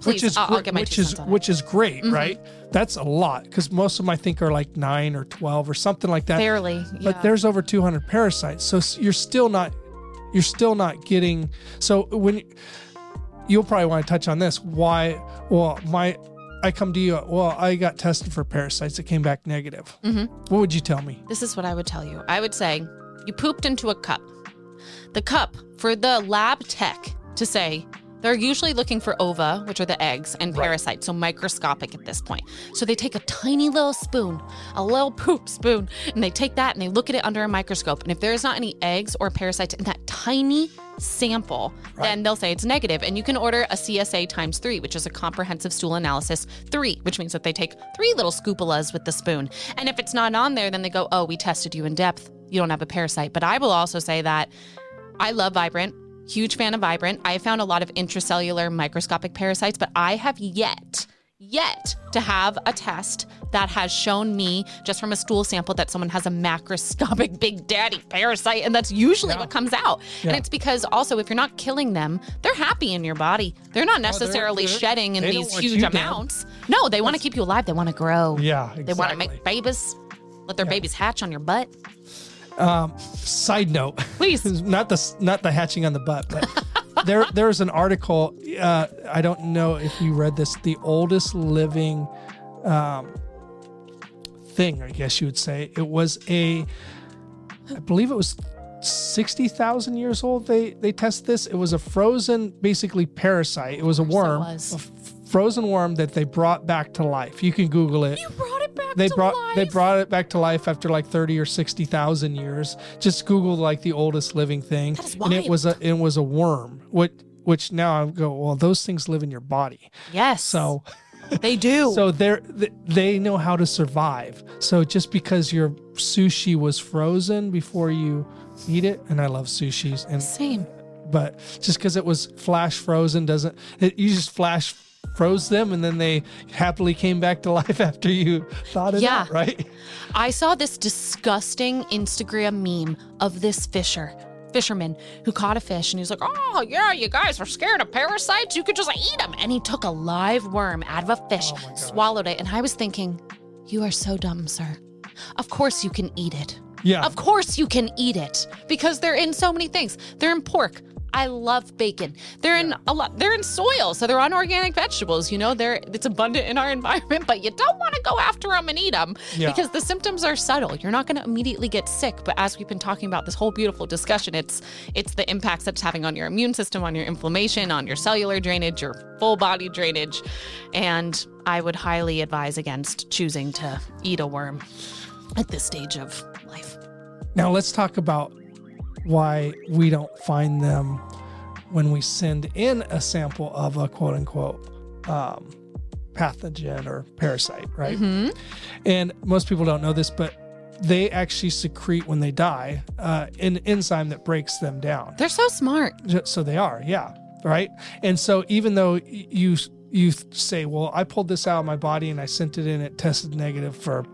Please, I'll get my two cents on it. Which is great, right? That's a lot because most of them I think are like 9 or 12 or something like that. Barely, yeah. But there's over 200 parasites, so you're still not getting. So when you'll probably want to touch on this, why? Well, I come to you. Well, I got tested for parasites that came back negative. Mm-hmm. What would you tell me? This is what I would tell you. I would say you pooped into a cup. The cup for the lab tech to say. They're usually looking for ova, which are the eggs, and parasites, so microscopic at this point. So they take a tiny little spoon, a little poop spoon, and they take that and they look at it under a microscope. And if there's not any eggs or parasites in that tiny sample, then they'll say it's negative. And you can order a CSA times 3, which is a comprehensive stool analysis 3, which means that they take 3 little scoopulas with the spoon. And if it's not on there, then they go, oh, we tested you in depth. You don't have a parasite. But I will also say that I love Vibrant. Huge fan of Vibrant. I found a lot of intracellular microscopic parasites, but I have yet to have a test that has shown me just from a stool sample that someone has a macroscopic big daddy parasite. And that's usually what comes out. Yeah. And it's because also if you're not killing them, they're happy in your body. They're not necessarily shedding in these huge amounts. No, they want to keep you alive. They want to grow. Yeah, exactly. They want to make babies, let their babies hatch on your butt. Side note, please. not the hatching on the butt, but there's an article. I don't know if you read this. The oldest living thing, I guess you would say, it was I believe it was 60,000 years old. They test this. It was a frozen, basically parasite. It was a worm, a frozen worm that they brought back to life. You can Google it. You brought it back to life? They brought it back to life after like 30 or 60,000 years. Just Google like the oldest living thing. That is wild. And it was a worm. Which now I go, well, those things live in your body. Yes. So they do. So they know how to survive. So just because your sushi was frozen before you eat it, and I love sushis. And, same. But just because it was flash frozen you just flash froze them and then they happily came back to life after you thought it out, right? I saw this disgusting Instagram meme of this fisherman who caught a fish, and he was like, oh yeah, you guys are scared of parasites, you could just eat them. And he took a live worm out of a fish, swallowed it, and I was thinking, you are so dumb, sir. Of course you can eat it. Yeah. Of course you can eat it, because they're in so many things. They're in pork. I love bacon. They're in a lot. They're in soil, so they're on organic vegetables. You know, it's abundant in our environment, but you don't want to go after them and eat them because the symptoms are subtle. You're not going to immediately get sick, but as we've been talking about this whole beautiful discussion, it's the impacts that's having on your immune system, on your inflammation, on your cellular drainage, your full body drainage, and I would highly advise against choosing to eat a worm at this stage of life. Now let's talk about why we don't find them when we send in a sample of a quote unquote pathogen or parasite, right? Mm-hmm. And most people don't know this, but they actually secrete when they die an enzyme that breaks them down. They're so smart. So they are, right? And so even though you say, well, I pulled this out of my body and I sent it in, it tested negative for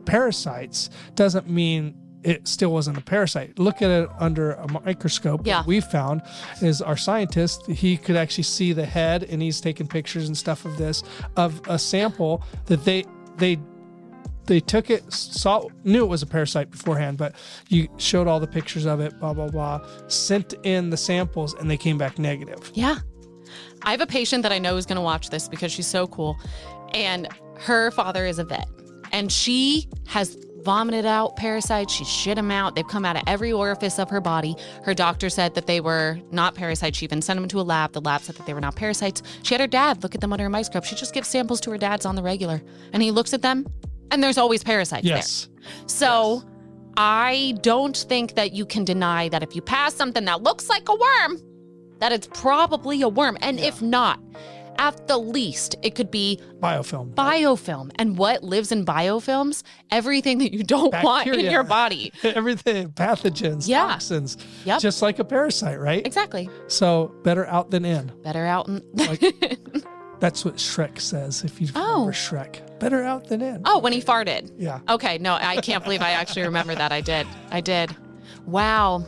parasites, doesn't mean it still wasn't a parasite. Look at it under a microscope. Yeah. What we found is our scientist, he could actually see the head, and he's taking pictures and stuff of this, of a sample that they took it, knew it was a parasite beforehand, but you showed all the pictures of it, blah, blah, blah, sent in the samples, and they came back negative. Yeah. I have a patient that I know is going to watch this because she's so cool, and her father is a vet, and she has vomited out parasites. She shit them out. They've come out of every orifice of her body. Her doctor said that they were not parasites. She even sent them to a lab. The lab said that they were not parasites. She had her dad look at them under a microscope. She just gives samples to her dads on the regular, and he looks at them, and there's always parasites there. So yes. I don't think that you can deny that if you pass something that looks like a worm, that it's probably a worm. And if not, at the least, it could be biofilm. Biofilm. And what lives in biofilms? Everything that you don't want in your body. Everything. Pathogens, toxins. Yep. Just like a parasite, right? Exactly. So better out than in. Better out than that's what Shrek says, if you remember Shrek. Better out than in. Oh, when he farted. Yeah. Okay. No, I can't believe I actually remember that. I did. Wow.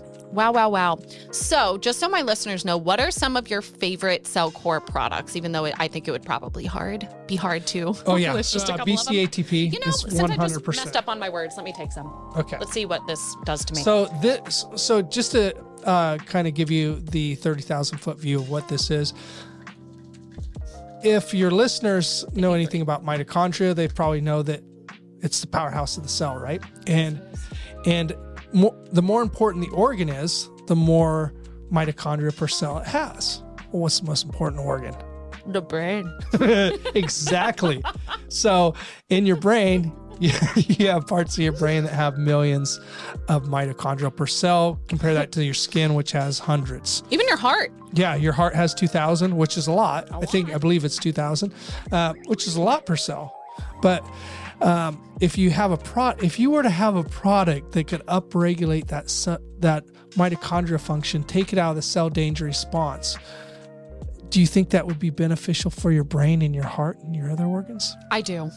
So just so my listeners know, what are some of your favorite CellCore products, even though I think it would probably be hard to. Oh, yeah. Just BC-ATP is 100%. Since I just messed up on my words, let me take some. Okay. Let's see what this does to me. So just to kind of give you the 30,000-foot view of what this is, if your listeners know anything about mitochondria, they probably know that it's the powerhouse of the cell, right? And the more important the organ is, the more mitochondria per cell it has. Well, what's the most important organ? The brain. Exactly. So in your brain, you have parts of your brain that have millions of mitochondria per cell. Compare that to your skin, which has hundreds. Even your heart. Yeah, your heart has 2,000, which is a lot. I believe it's 2,000, which is a lot per cell. But if you were to have a product that could upregulate that mitochondria function, take it out of the cell danger response, do you think that would be beneficial for your brain and your heart and your other organs? I do.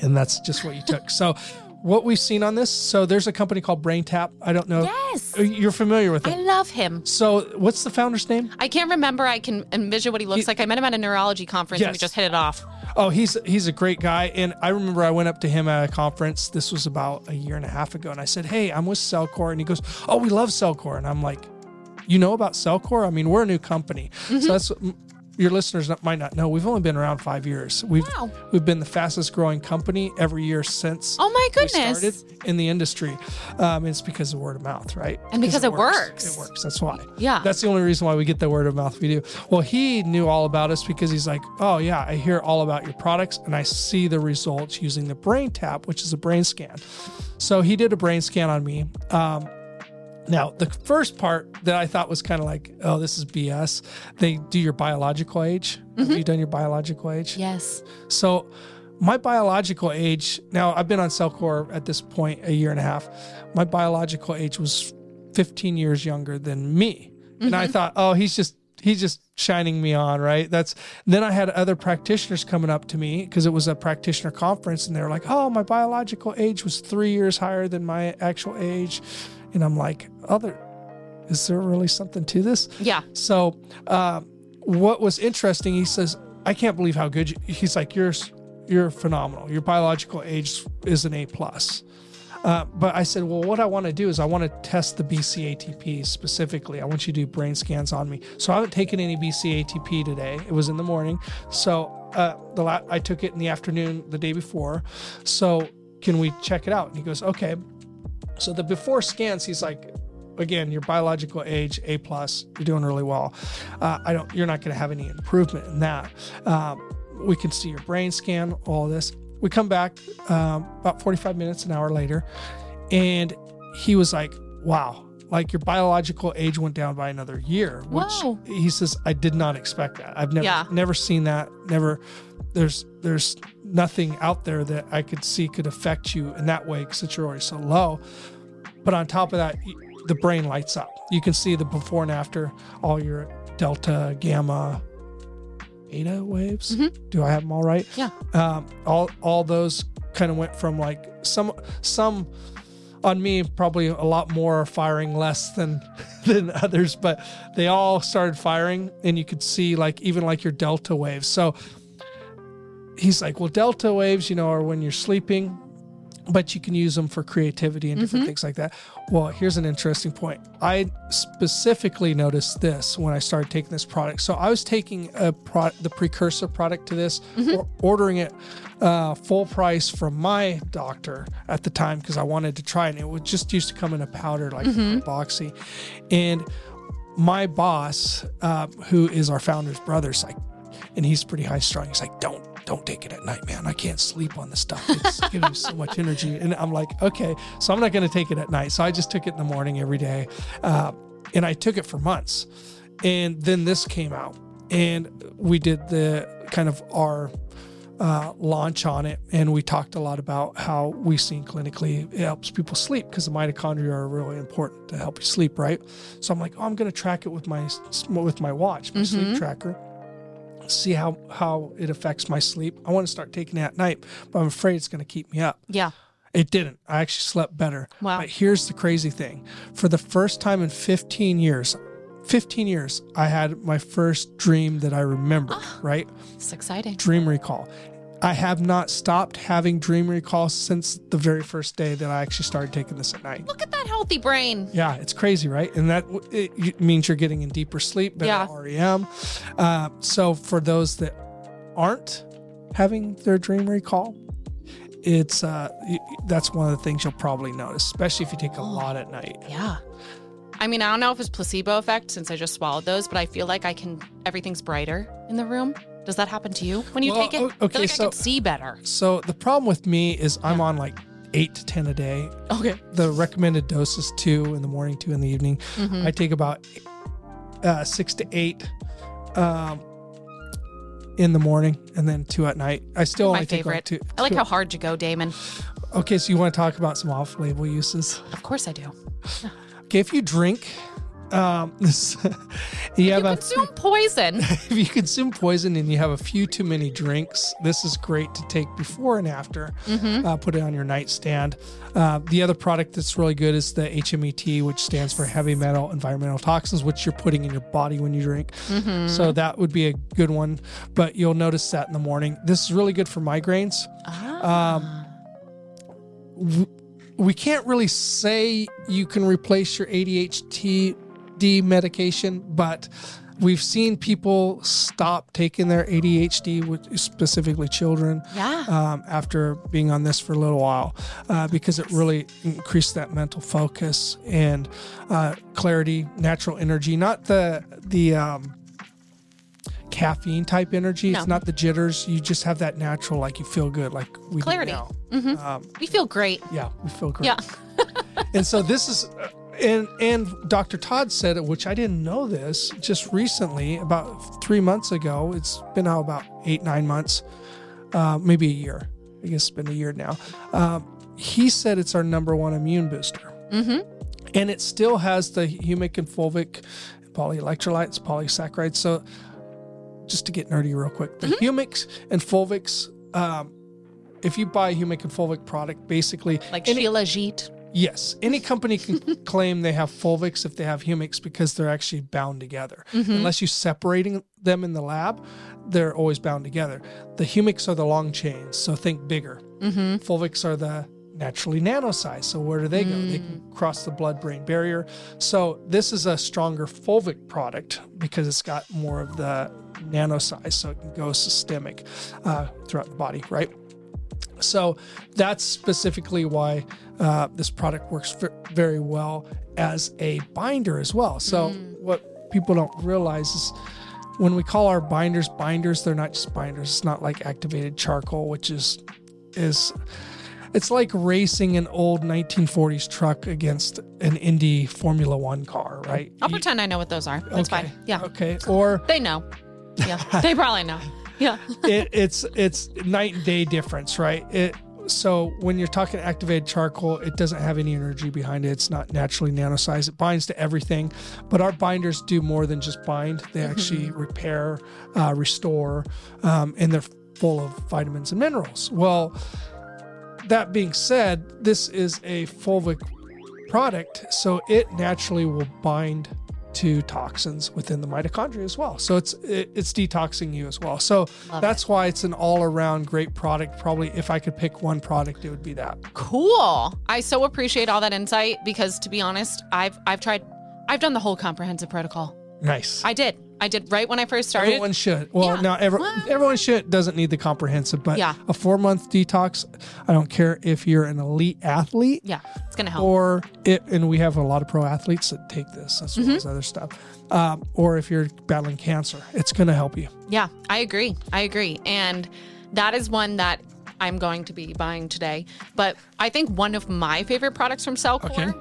And that's just what you took. So what we've seen on this, so there's a company called Brain Tap. I don't know. Yes. You're familiar with him. I love him. So what's the founder's name? I can't remember. I can envision what he looks like. I met him at a neurology conference, and we just hit it off. Oh, he's a great guy. And I remember I went up to him at a conference. This was about a year and a half ago. And I said, hey, I'm with CellCore. And he goes, oh, we love CellCore. And I'm like, you know about CellCore? I mean, we're a new company. Mm-hmm. So that's what your listeners might not know. We've only been around 5 years. We've been the fastest growing company every year since we started in the industry. It's because of word of mouth, right? And because it works. It works. That's why. Yeah. That's the only reason why we get the word of mouth we do. Well, he knew all about us because he's like, oh yeah, I hear all about your products and I see the results using the Brain Tap, which is a brain scan. So he did a brain scan on me. Now, the first part that I thought was kind of like, oh, this is BS. They do your biological age. Mm-hmm. Have you done your biological age? Yes. So my biological age, now I've been on CellCore at this point a year and a half. My biological age was 15 years younger than me. Mm-hmm. And I thought, oh, he's just shining me on, right? Then I had other practitioners coming up to me because it was a practitioner conference. And they were like, oh, my biological age was 3 years higher than my actual age. And I'm like, is there really something to this? Yeah. So what was interesting, he says, I can't believe how good he's like, you're phenomenal. Your biological age is an A+. But I said, well, what I want to do is I want to test the BC-ATP specifically. I want you to do brain scans on me. So I haven't taken any BC-ATP today. It was in the morning. So I took it in the afternoon the day before. So can we check it out? And he goes, okay. So the before scans, he's like, again, your biological age, A+, you're doing really well. You're not going to have any improvement in that. We can see your brain scan, all this. We come back about 45 minutes, an hour later, and he was like, wow, like your biological age went down by another year, which Whoa. He says, I did not expect that. I've never seen that. Never. There's nothing out there that I could see could affect you in that way because you're already so low. But on top of that, the brain lights up. You can see the before and after, all your delta, gamma, beta waves. Mm-hmm. Do I have them all right? Yeah. All those kind of went from like some on me, probably a lot more are firing less than others, but they all started firing and you could see like even like your delta waves. So he's like, well, delta waves, are when you're sleeping, but you can use them for creativity and different mm-hmm. things like that. Well, here's an interesting point. I specifically noticed this when I started taking this product. So I was taking the precursor product to this, mm-hmm. or ordering it full price from my doctor at the time because I wanted to try it. And it would just used to come in a powder like Carboxy. And my boss, who is our founder's brother, and he's pretty high strung. He's like, don't take it at night, man. I can't sleep on this stuff. It's giving me so much energy. And I'm like, okay, so I'm not going to take it at night. So I just took it in the morning every day. And I took it for months. And then this came out and we did the kind of our launch on it. And we talked a lot about how we've seen clinically it helps people sleep because the mitochondria are really important to help you sleep, right? So I'm like, I'm going to track it with my watch, my sleep tracker. See how it affects my sleep. I want to start taking it at night, but I'm afraid it's going to keep me up. Yeah. It didn't. I actually slept better. Wow. But here's the crazy thing. For the first time in 15 years, I had my first dream that I remember, right? It's exciting. Dream recall. I have not stopped having dream recall since the very first day that I actually started taking this at night. Look at that healthy brain. Yeah, it's crazy, right? And that it means you're getting in deeper sleep, better REM. So for those that aren't having their dream recall, it's that's one of the things you'll probably notice, especially if you take a lot at night. Yeah. I mean, I don't know if it's placebo effect since I just swallowed those, but I feel like everything's brighter in the room. Does that happen to you when you take it? Okay, I can see better. So the problem with me is I'm on like 8 to 10 a day. Okay. The recommended dose is 2 in the morning, 2 in the evening. Mm-hmm. I take about 6 to 8 in the morning and then 2 at night. I still only take like 2. I like how hard you go, Damon. Okay, so you want to talk about some off-label uses? Of course I do. Okay, if you drink If you consume poison and you have a few too many drinks, this is great to take before and after. Mm-hmm. Put it on your nightstand. The other product that's really good is the HMET, which stands for heavy metal environmental toxins, which you're putting in your body when you drink. Mm-hmm. So that would be a good one. But you'll notice that in the morning. This is really good for migraines. We can't really say you can replace your ADHD medication, but we've seen people stop taking their ADHD, with specifically children, after being on this for a little while, because it really increased that mental focus and clarity, natural energy, not the caffeine type energy. No. It's not the jitters. You just have that natural, like you feel good, like we clarity. Do now. Mm-hmm. We feel great. Yeah, we feel great. Yeah. And so this is. And Dr. Todd said it, which I didn't know this, just recently, about 3 months ago. It's been now about 8-9 months, maybe a year. I guess it's been a year now. He said it's our number one immune booster. Mm-hmm. And it still has the humic and fulvic polyelectrolytes, polysaccharides. So just to get nerdy real quick, the mm-hmm. humics and fulvics, if you buy a humic and fulvic product, basically. Like Shilajit. Yes. Any company can claim they have fulvics if they have humics because they're actually bound together. Mm-hmm. Unless you're separating them in the lab, they're always bound together. The humics are the long chains, so think bigger. Mm-hmm. Fulvics are the naturally nano-sized, so where do they go? They can cross the blood-brain barrier. So this is a stronger fulvic product because it's got more of the nano-size, so it can go systemic throughout the body, right? So that's specifically why this product works very well as a binder as well. So what people don't realize is when we call our binders, they're not just binders. It's not like activated charcoal, which is it's like racing an old 1940s truck against an Indy Formula One car, right? I'll pretend I know what those are. That's okay. Fine. Yeah. Okay. Or they know. Yeah. They probably know. Yeah. it's night and day difference, right? So when you're talking activated charcoal, it doesn't have any energy behind it. It's not naturally nano-sized. It binds to everything. But our binders do more than just bind. They actually repair, restore, and they're full of vitamins and minerals. Well, that being said, this is a fulvic product, so it naturally will bind to toxins within the mitochondria as well. So it's detoxing you as well. So Why it's an all-around great product. Probably if I could pick one product, it would be that. Cool. I so appreciate all that insight because, to be honest, I've done the whole comprehensive protocol. Nice. I did right when I first started. Everyone should. Well, yeah. Everyone should doesn't need the comprehensive, but a 4-month detox, I don't care if you're an elite athlete. Yeah, it's going to help. And we have a lot of pro athletes that take this as well as other stuff. Or if you're battling cancer, it's going to help you. Yeah, I agree. And that is one that I'm going to be buying today. But I think one of my favorite products from CellCore. Okay.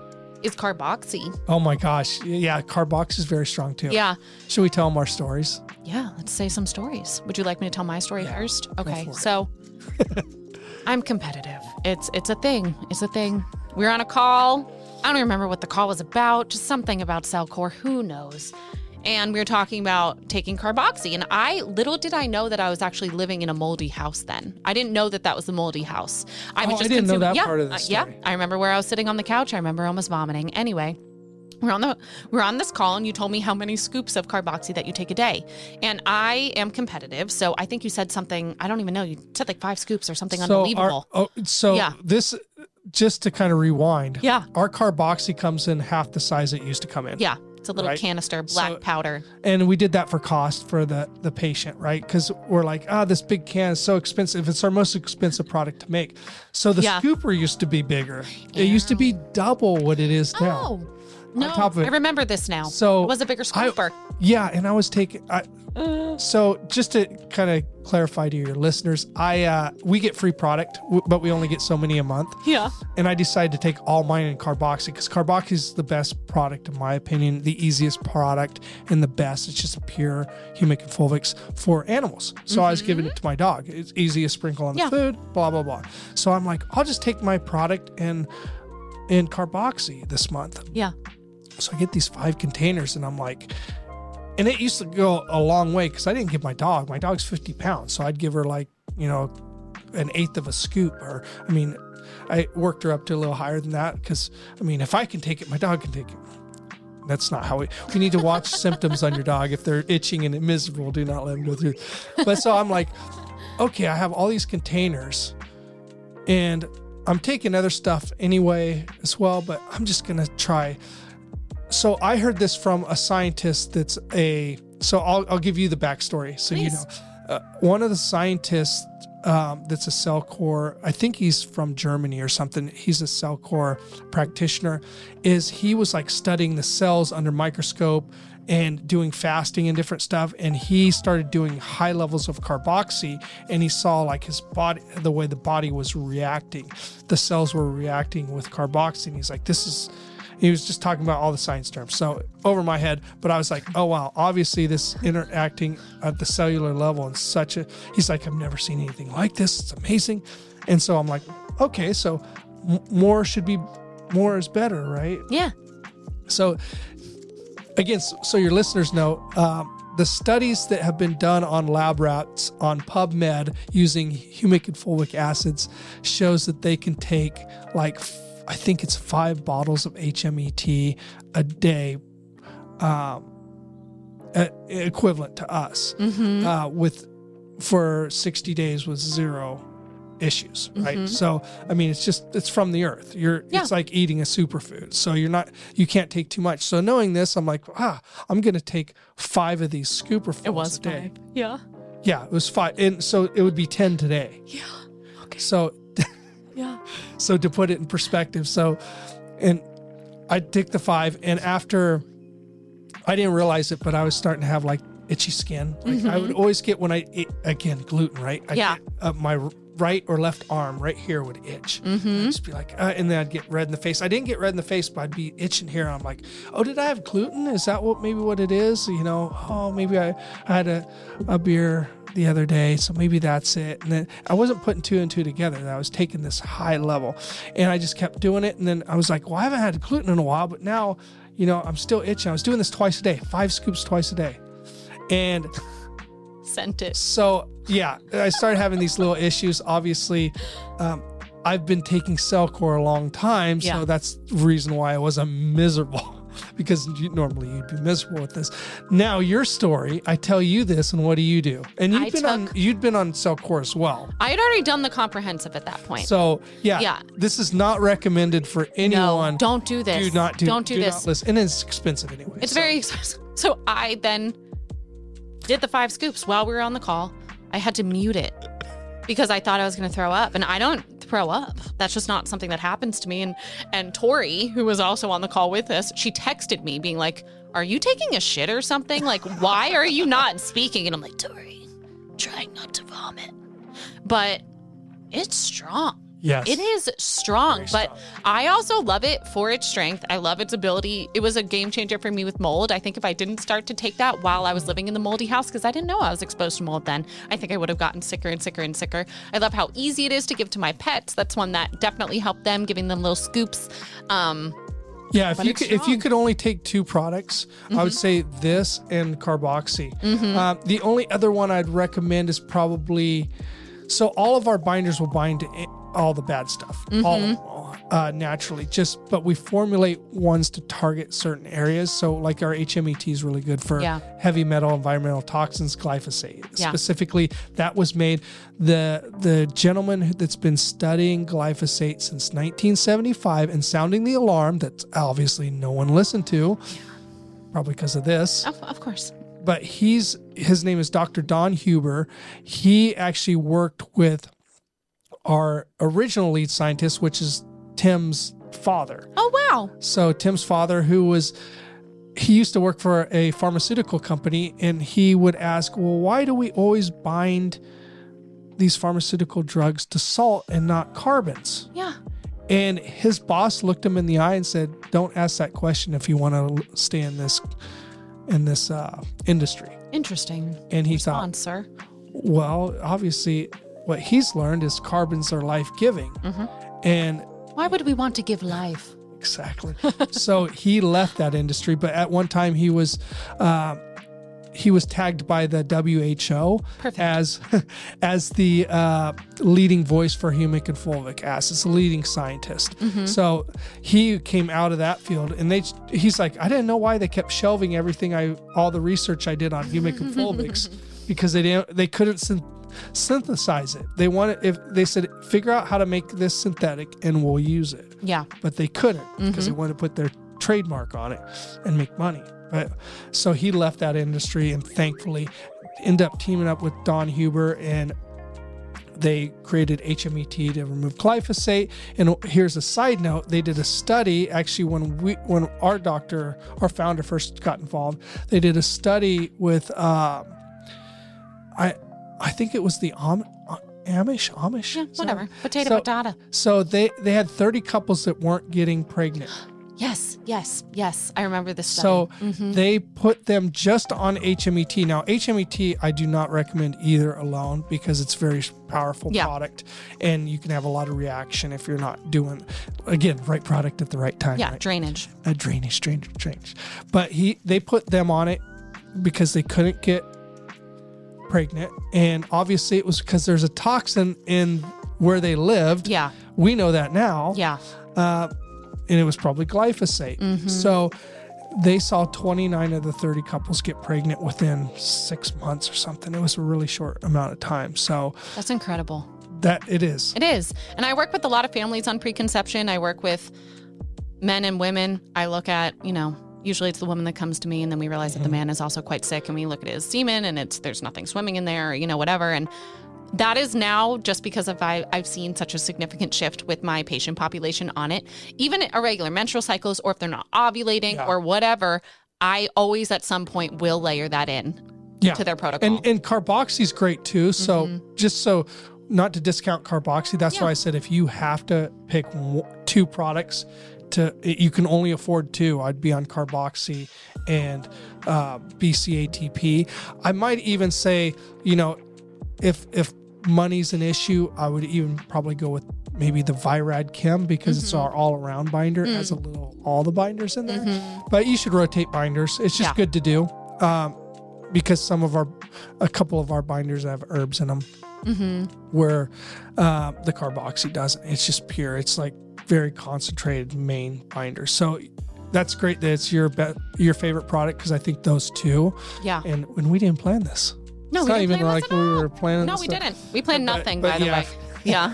Is Carboxy. Oh my gosh. Yeah, Carboxy is very strong too. Yeah. Should we tell them our stories? Yeah, let's say some stories. Would you like me to tell my story first? Okay. So I'm competitive. It's a thing. We were on a call. I don't remember what the call was about, just something about CellCore, who knows. And we were talking about taking Carboxy, and little did I know that I was actually living in a moldy house then. I didn't know that was the moldy house. I didn't know that part of the story. Yeah, I remember where I was sitting on the couch. I remember almost vomiting. Anyway, we're on this call, and you told me how many scoops of Carboxy that you take a day. And I am competitive, so I think you said something, I don't even know, you said like 5 scoops or something unbelievable. This, just to kind of rewind, our Carboxy comes in half the size it used to come in. Yeah. It's a little canister, black powder. And we did that for cost for the patient, right? Because we're like, this big can is so expensive. It's our most expensive product to make. So the scooper used to be bigger. It used to be double what it is now. Oh, no. I remember this now. So it was a bigger scooper. And I was taking... So just to kind of clarify to your listeners, we get free product, but we only get so many a month. Yeah. And I decided to take all mine in Carboxy because Carboxy is the best product, in my opinion, the easiest product and the best. It's just pure humic and fulvics for animals. So I was giving it to my dog. It's easy to sprinkle on the food, blah, blah, blah. So I'm like, I'll just take my product in Carboxy this month. Yeah. So I get these 5 containers and I'm like, and it used to go a long way because I didn't give my dog. My dog's 50 pounds. So I'd give her like, you know, an eighth of a scoop, or, I mean, I worked her up to a little higher than that because, I mean, if I can take it, my dog can take it. That's not how we need to watch symptoms on your dog. If they're itching and miserable, do not let them go through. But so I'm like, okay, I have all these containers and I'm taking other stuff anyway as well, but I'm just going to try. So I heard this from a scientist that's so I'll give you the backstory. So, please. You know, one of the scientists that's a CellCore, I think he's from Germany or something. He's a CellCore practitioner. He was like studying the cells under microscope and doing fasting and different stuff. And he started doing high levels of carboxy, and he saw like his body, the way the body was reacting. The cells were reacting with carboxy. And he's like, he was just talking about all the science terms. So over my head, but I was like, oh, wow, obviously this interacting at the cellular level and such he's like, I've never seen anything like this. It's amazing. And so I'm like, okay, so more is better, right? Yeah. So again, so your listeners know, the studies that have been done on lab rats on PubMed using humic and fulvic acids shows that they can take like, I think it's 5 bottles of HMET a day, equivalent to us, for 60 days with 0 issues, right? So, I mean, it's from the earth. It's like eating a superfood. So you can't take too much. So knowing this, I'm like, I'm going to take 5 of these scooperfuls a day. It was 5. Yeah. Yeah, it was 5. And so it would be 10 today. Yeah. Okay. So, yeah. So to put it in perspective, and I took the 5, and after, I didn't realize it, but I was starting to have like itchy skin. Like I would always get when I ate, again, gluten, right? My right or left arm right here would itch. I'd just be like, and then I'd get red in the face. I didn't get red in the face, but I'd be itching here. I'm like, oh, did I have gluten? Is that what it is? You know, oh, maybe I had a beer the other day, so maybe that's it. And then I wasn't putting 2 and 2 together. I was taking this high level, and I just kept doing it. And then I was like, well, I haven't had gluten in a while, but now, you know, I'm still itching. I was doing this twice a day, 5 scoops twice a day, and sent it. So yeah, I started having these little issues. Obviously, I've been taking CellCore a long time, so that's the reason why I wasn't miserable. Because normally you'd be miserable with this. Now your story, I tell you this, and what do you do? And you'd been on CellCore as well. I had already done the comprehensive at that point. So yeah. This is not recommended for anyone. No, don't do this. Do not do this. And it's expensive anyway. It's very expensive. So I then did the 5 scoops while we were on the call. I had to mute it because I thought I was going to throw up, and I don't throw up. That's just not something that happens to me. And Tori, who was also on the call with us, she texted me being like, are you taking a shit or something? Like, why are you not speaking? And I'm like, Tori, I'm trying not to vomit. But it's strong. Yes. It is strong. But I also love it for its strength. I love its ability. It was a game changer for me with mold. I think if I didn't start to take that while I was living in the moldy house, because I didn't know I was exposed to mold then, I think I would have gotten sicker and sicker and sicker. I love how easy it is to give to my pets. That's one that definitely helped them, giving them little scoops. Yeah, if you could only take 2 products, I would say this and Carboxy. The only other one I'd recommend is probably, so all of our binders will bind to all the bad stuff, all of them, naturally, but we formulate ones to target certain areas. So like our HMET is really good for heavy metal, environmental toxins, glyphosate specifically. That was made, the gentleman that's been studying glyphosate since 1975 and sounding the alarm that obviously no one listened to, probably because of this. Of course. But his name is Dr. Don Huber. He actually worked with our original lead scientist, which is Tim's father. Oh, wow. So Tim's father, he used to work for a pharmaceutical company, and he would ask, well, why do we always bind these pharmaceutical drugs to salt and not carbons? Yeah. And his boss looked him in the eye and said, don't ask that question if you want to stay in this industry. Interesting. And he thought, well, obviously, what he's learned is carbons are life-giving. And why would we want to give life? Exactly. So he left that industry, but at one time he was tagged by the WHO as the leading voice for humic and fulvic acids, leading scientist. Mm-hmm. So he came out of that field, and he's like, I didn't know why they kept shelving everything all the research I did on humic and fulvics, because they couldn't synthesize it. They wanted, if they said, figure out how to make this synthetic and we'll use it. Yeah. But they couldn't because they wanted to put their trademark on it and make money. But so he left that industry and thankfully ended up teaming up with Don Huber, and they created HMET to remove glyphosate. And here's a side note. They did a study actually when our doctor, our founder first got involved, they did a study with, I think it was the Amish. Yeah, whatever. Potato. So they had 30 couples that weren't getting pregnant. Yes. I remember this study. So they put them just on HMET. Now, HMET, I do not recommend either alone because it's a very powerful product, and you can have a lot of reaction if you're not doing, again, right product at the right time. Yeah, right? Drainage. But they put them on it because they couldn't get pregnant, and obviously it was because there's a toxin in where they lived. Yeah. We know that now. Yeah. And it was probably glyphosate. Mm-hmm. So they saw 29 of the 30 couples get pregnant within 6 months or something. It was a really short amount of time. So that's incredible. It is. And I work with a lot of families on preconception. I work with men and women. I look at, usually it's the woman that comes to me, and then we realize that the man is also quite sick, and we look at his semen and there's nothing swimming in there, or, whatever. And that is now just because of I've seen such a significant shift with my patient population on it. Even irregular menstrual cycles, or if they're not ovulating or whatever, I always at some point will layer that in to their protocol. And Carboxy is great too. So just so not to discount Carboxy, that's why I said if you have to pick two products, you can only afford two. I'd be on Carboxy and BC-ATP. I might even say, if money's an issue, I would even probably go with maybe the Virad Chem because it's our all-around binder. It has all the binders in there. But you should rotate binders. It's just good to do because a couple of our binders have herbs in them where the Carboxy doesn't. It's just pure. It's like very concentrated main binder. So that's great that it's your favorite product because I think those two. Yeah. And we didn't plan this. No, it's we not didn't even plan like this at we all. Were planning. No, we didn't. We planned nothing, but by the way. Yeah.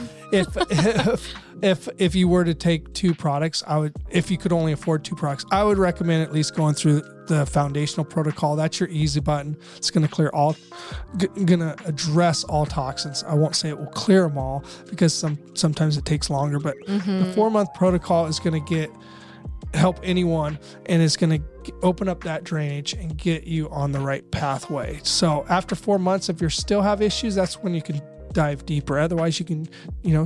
If you were to take two products, if you could only afford two products, I would recommend at least going through the foundational protocol. That's your easy button. It's going to address all toxins. I won't say it will clear them all because sometimes it takes longer, but the 4-month protocol is going to help anyone, and it's going to open up that drainage and get you on the right pathway. So after 4 months, if you still have issues, that's when you can dive deeper. Otherwise, you can,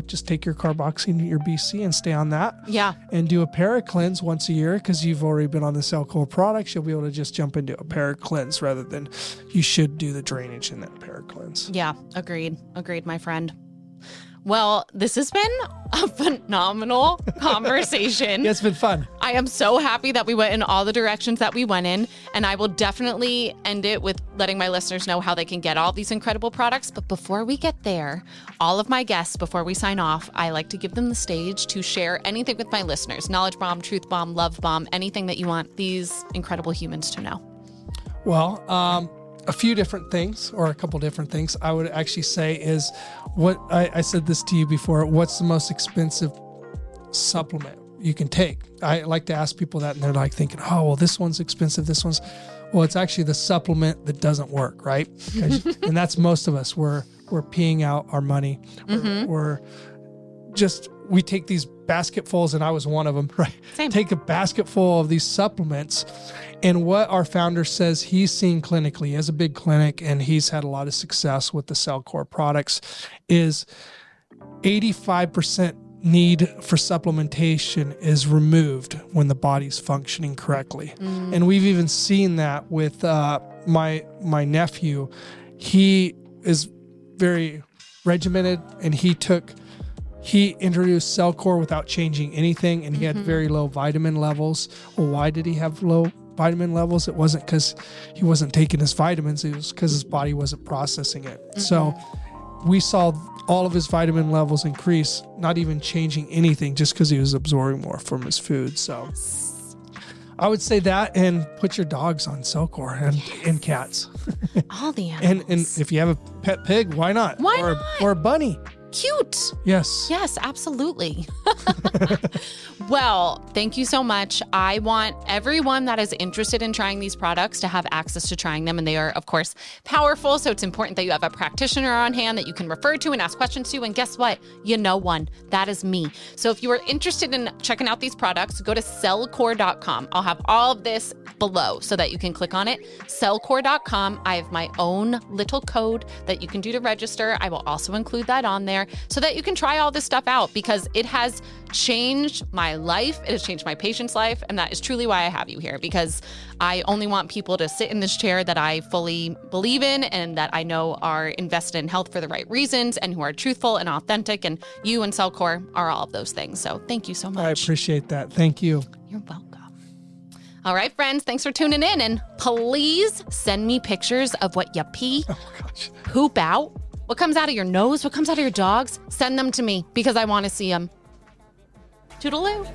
just take your Carboxy and your BC and stay on that. Yeah. And do a Para cleanse once a year because you've already been on the CellCore products. You'll be able to just jump into a Para cleanse rather than you should do the drainage in that Para cleanse. Yeah, agreed, my friend. Well, this has been a phenomenal conversation. Yeah, it's been fun. I am so happy that we went in all the directions that we went in, and I will definitely end it with letting my listeners know how they can get all these incredible products. But before we get there, all of my guests, before we sign off, I like to give them the stage to share anything with my listeners. Knowledge bomb, truth bomb, love bomb, anything that you want these incredible humans to know. Well, a few different things, or a couple different things I would actually say is what I said this to you before. What's the most expensive supplement you can take? I like to ask people that, and they're like thinking, oh, well, this one's expensive. Well, it's actually the supplement that doesn't work, right? And that's most of us. We're peeing out our money. We take these basketfuls, and I was one of them, right? Same. Take a basketful of these supplements. And what our founder says he's seen clinically, he has a big clinic, and he's had a lot of success with the CellCore products, is 85% need for supplementation is removed when the body's functioning correctly. And we've even seen that with my nephew. He is very regimented, and he took he introduced CellCore without changing anything, and he had very low vitamin levels. Well, why did he have low vitamin levels? It wasn't because he wasn't taking his vitamins. It was because his body wasn't processing it. So we saw all of his vitamin levels increase, not even changing anything, just because he was absorbing more from his food. So I would say that, and put your dogs on CellCore and cats. All the animals. And if you have a pet pig, why not? Why not? Or a bunny. Cute. Yes. Yes, absolutely. Well, thank you so much. I want everyone that is interested in trying these products to have access to trying them. And they are, of course, powerful. So it's important that you have a practitioner on hand that you can refer to and ask questions to. And guess what? You know one. That is me. So if you are interested in checking out these products, go to CellCore.com. I'll have all of this below so that you can click on it. CellCore.com. I have my own little code that you can do to register. I will also include that on there, so that you can try all this stuff out, because it has changed my life. It has changed my patient's life. And that is truly why I have you here, because I only want people to sit in this chair that I fully believe in and that I know are invested in health for the right reasons and who are truthful and authentic. And you and CellCore are all of those things. So thank you so much. I appreciate that. Thank you. You're welcome. All right, friends, thanks for tuning in. And please send me pictures of what you pee, poop out, what comes out of your nose, what comes out of your dogs. Send them to me, because I want to see them. Toodaloo.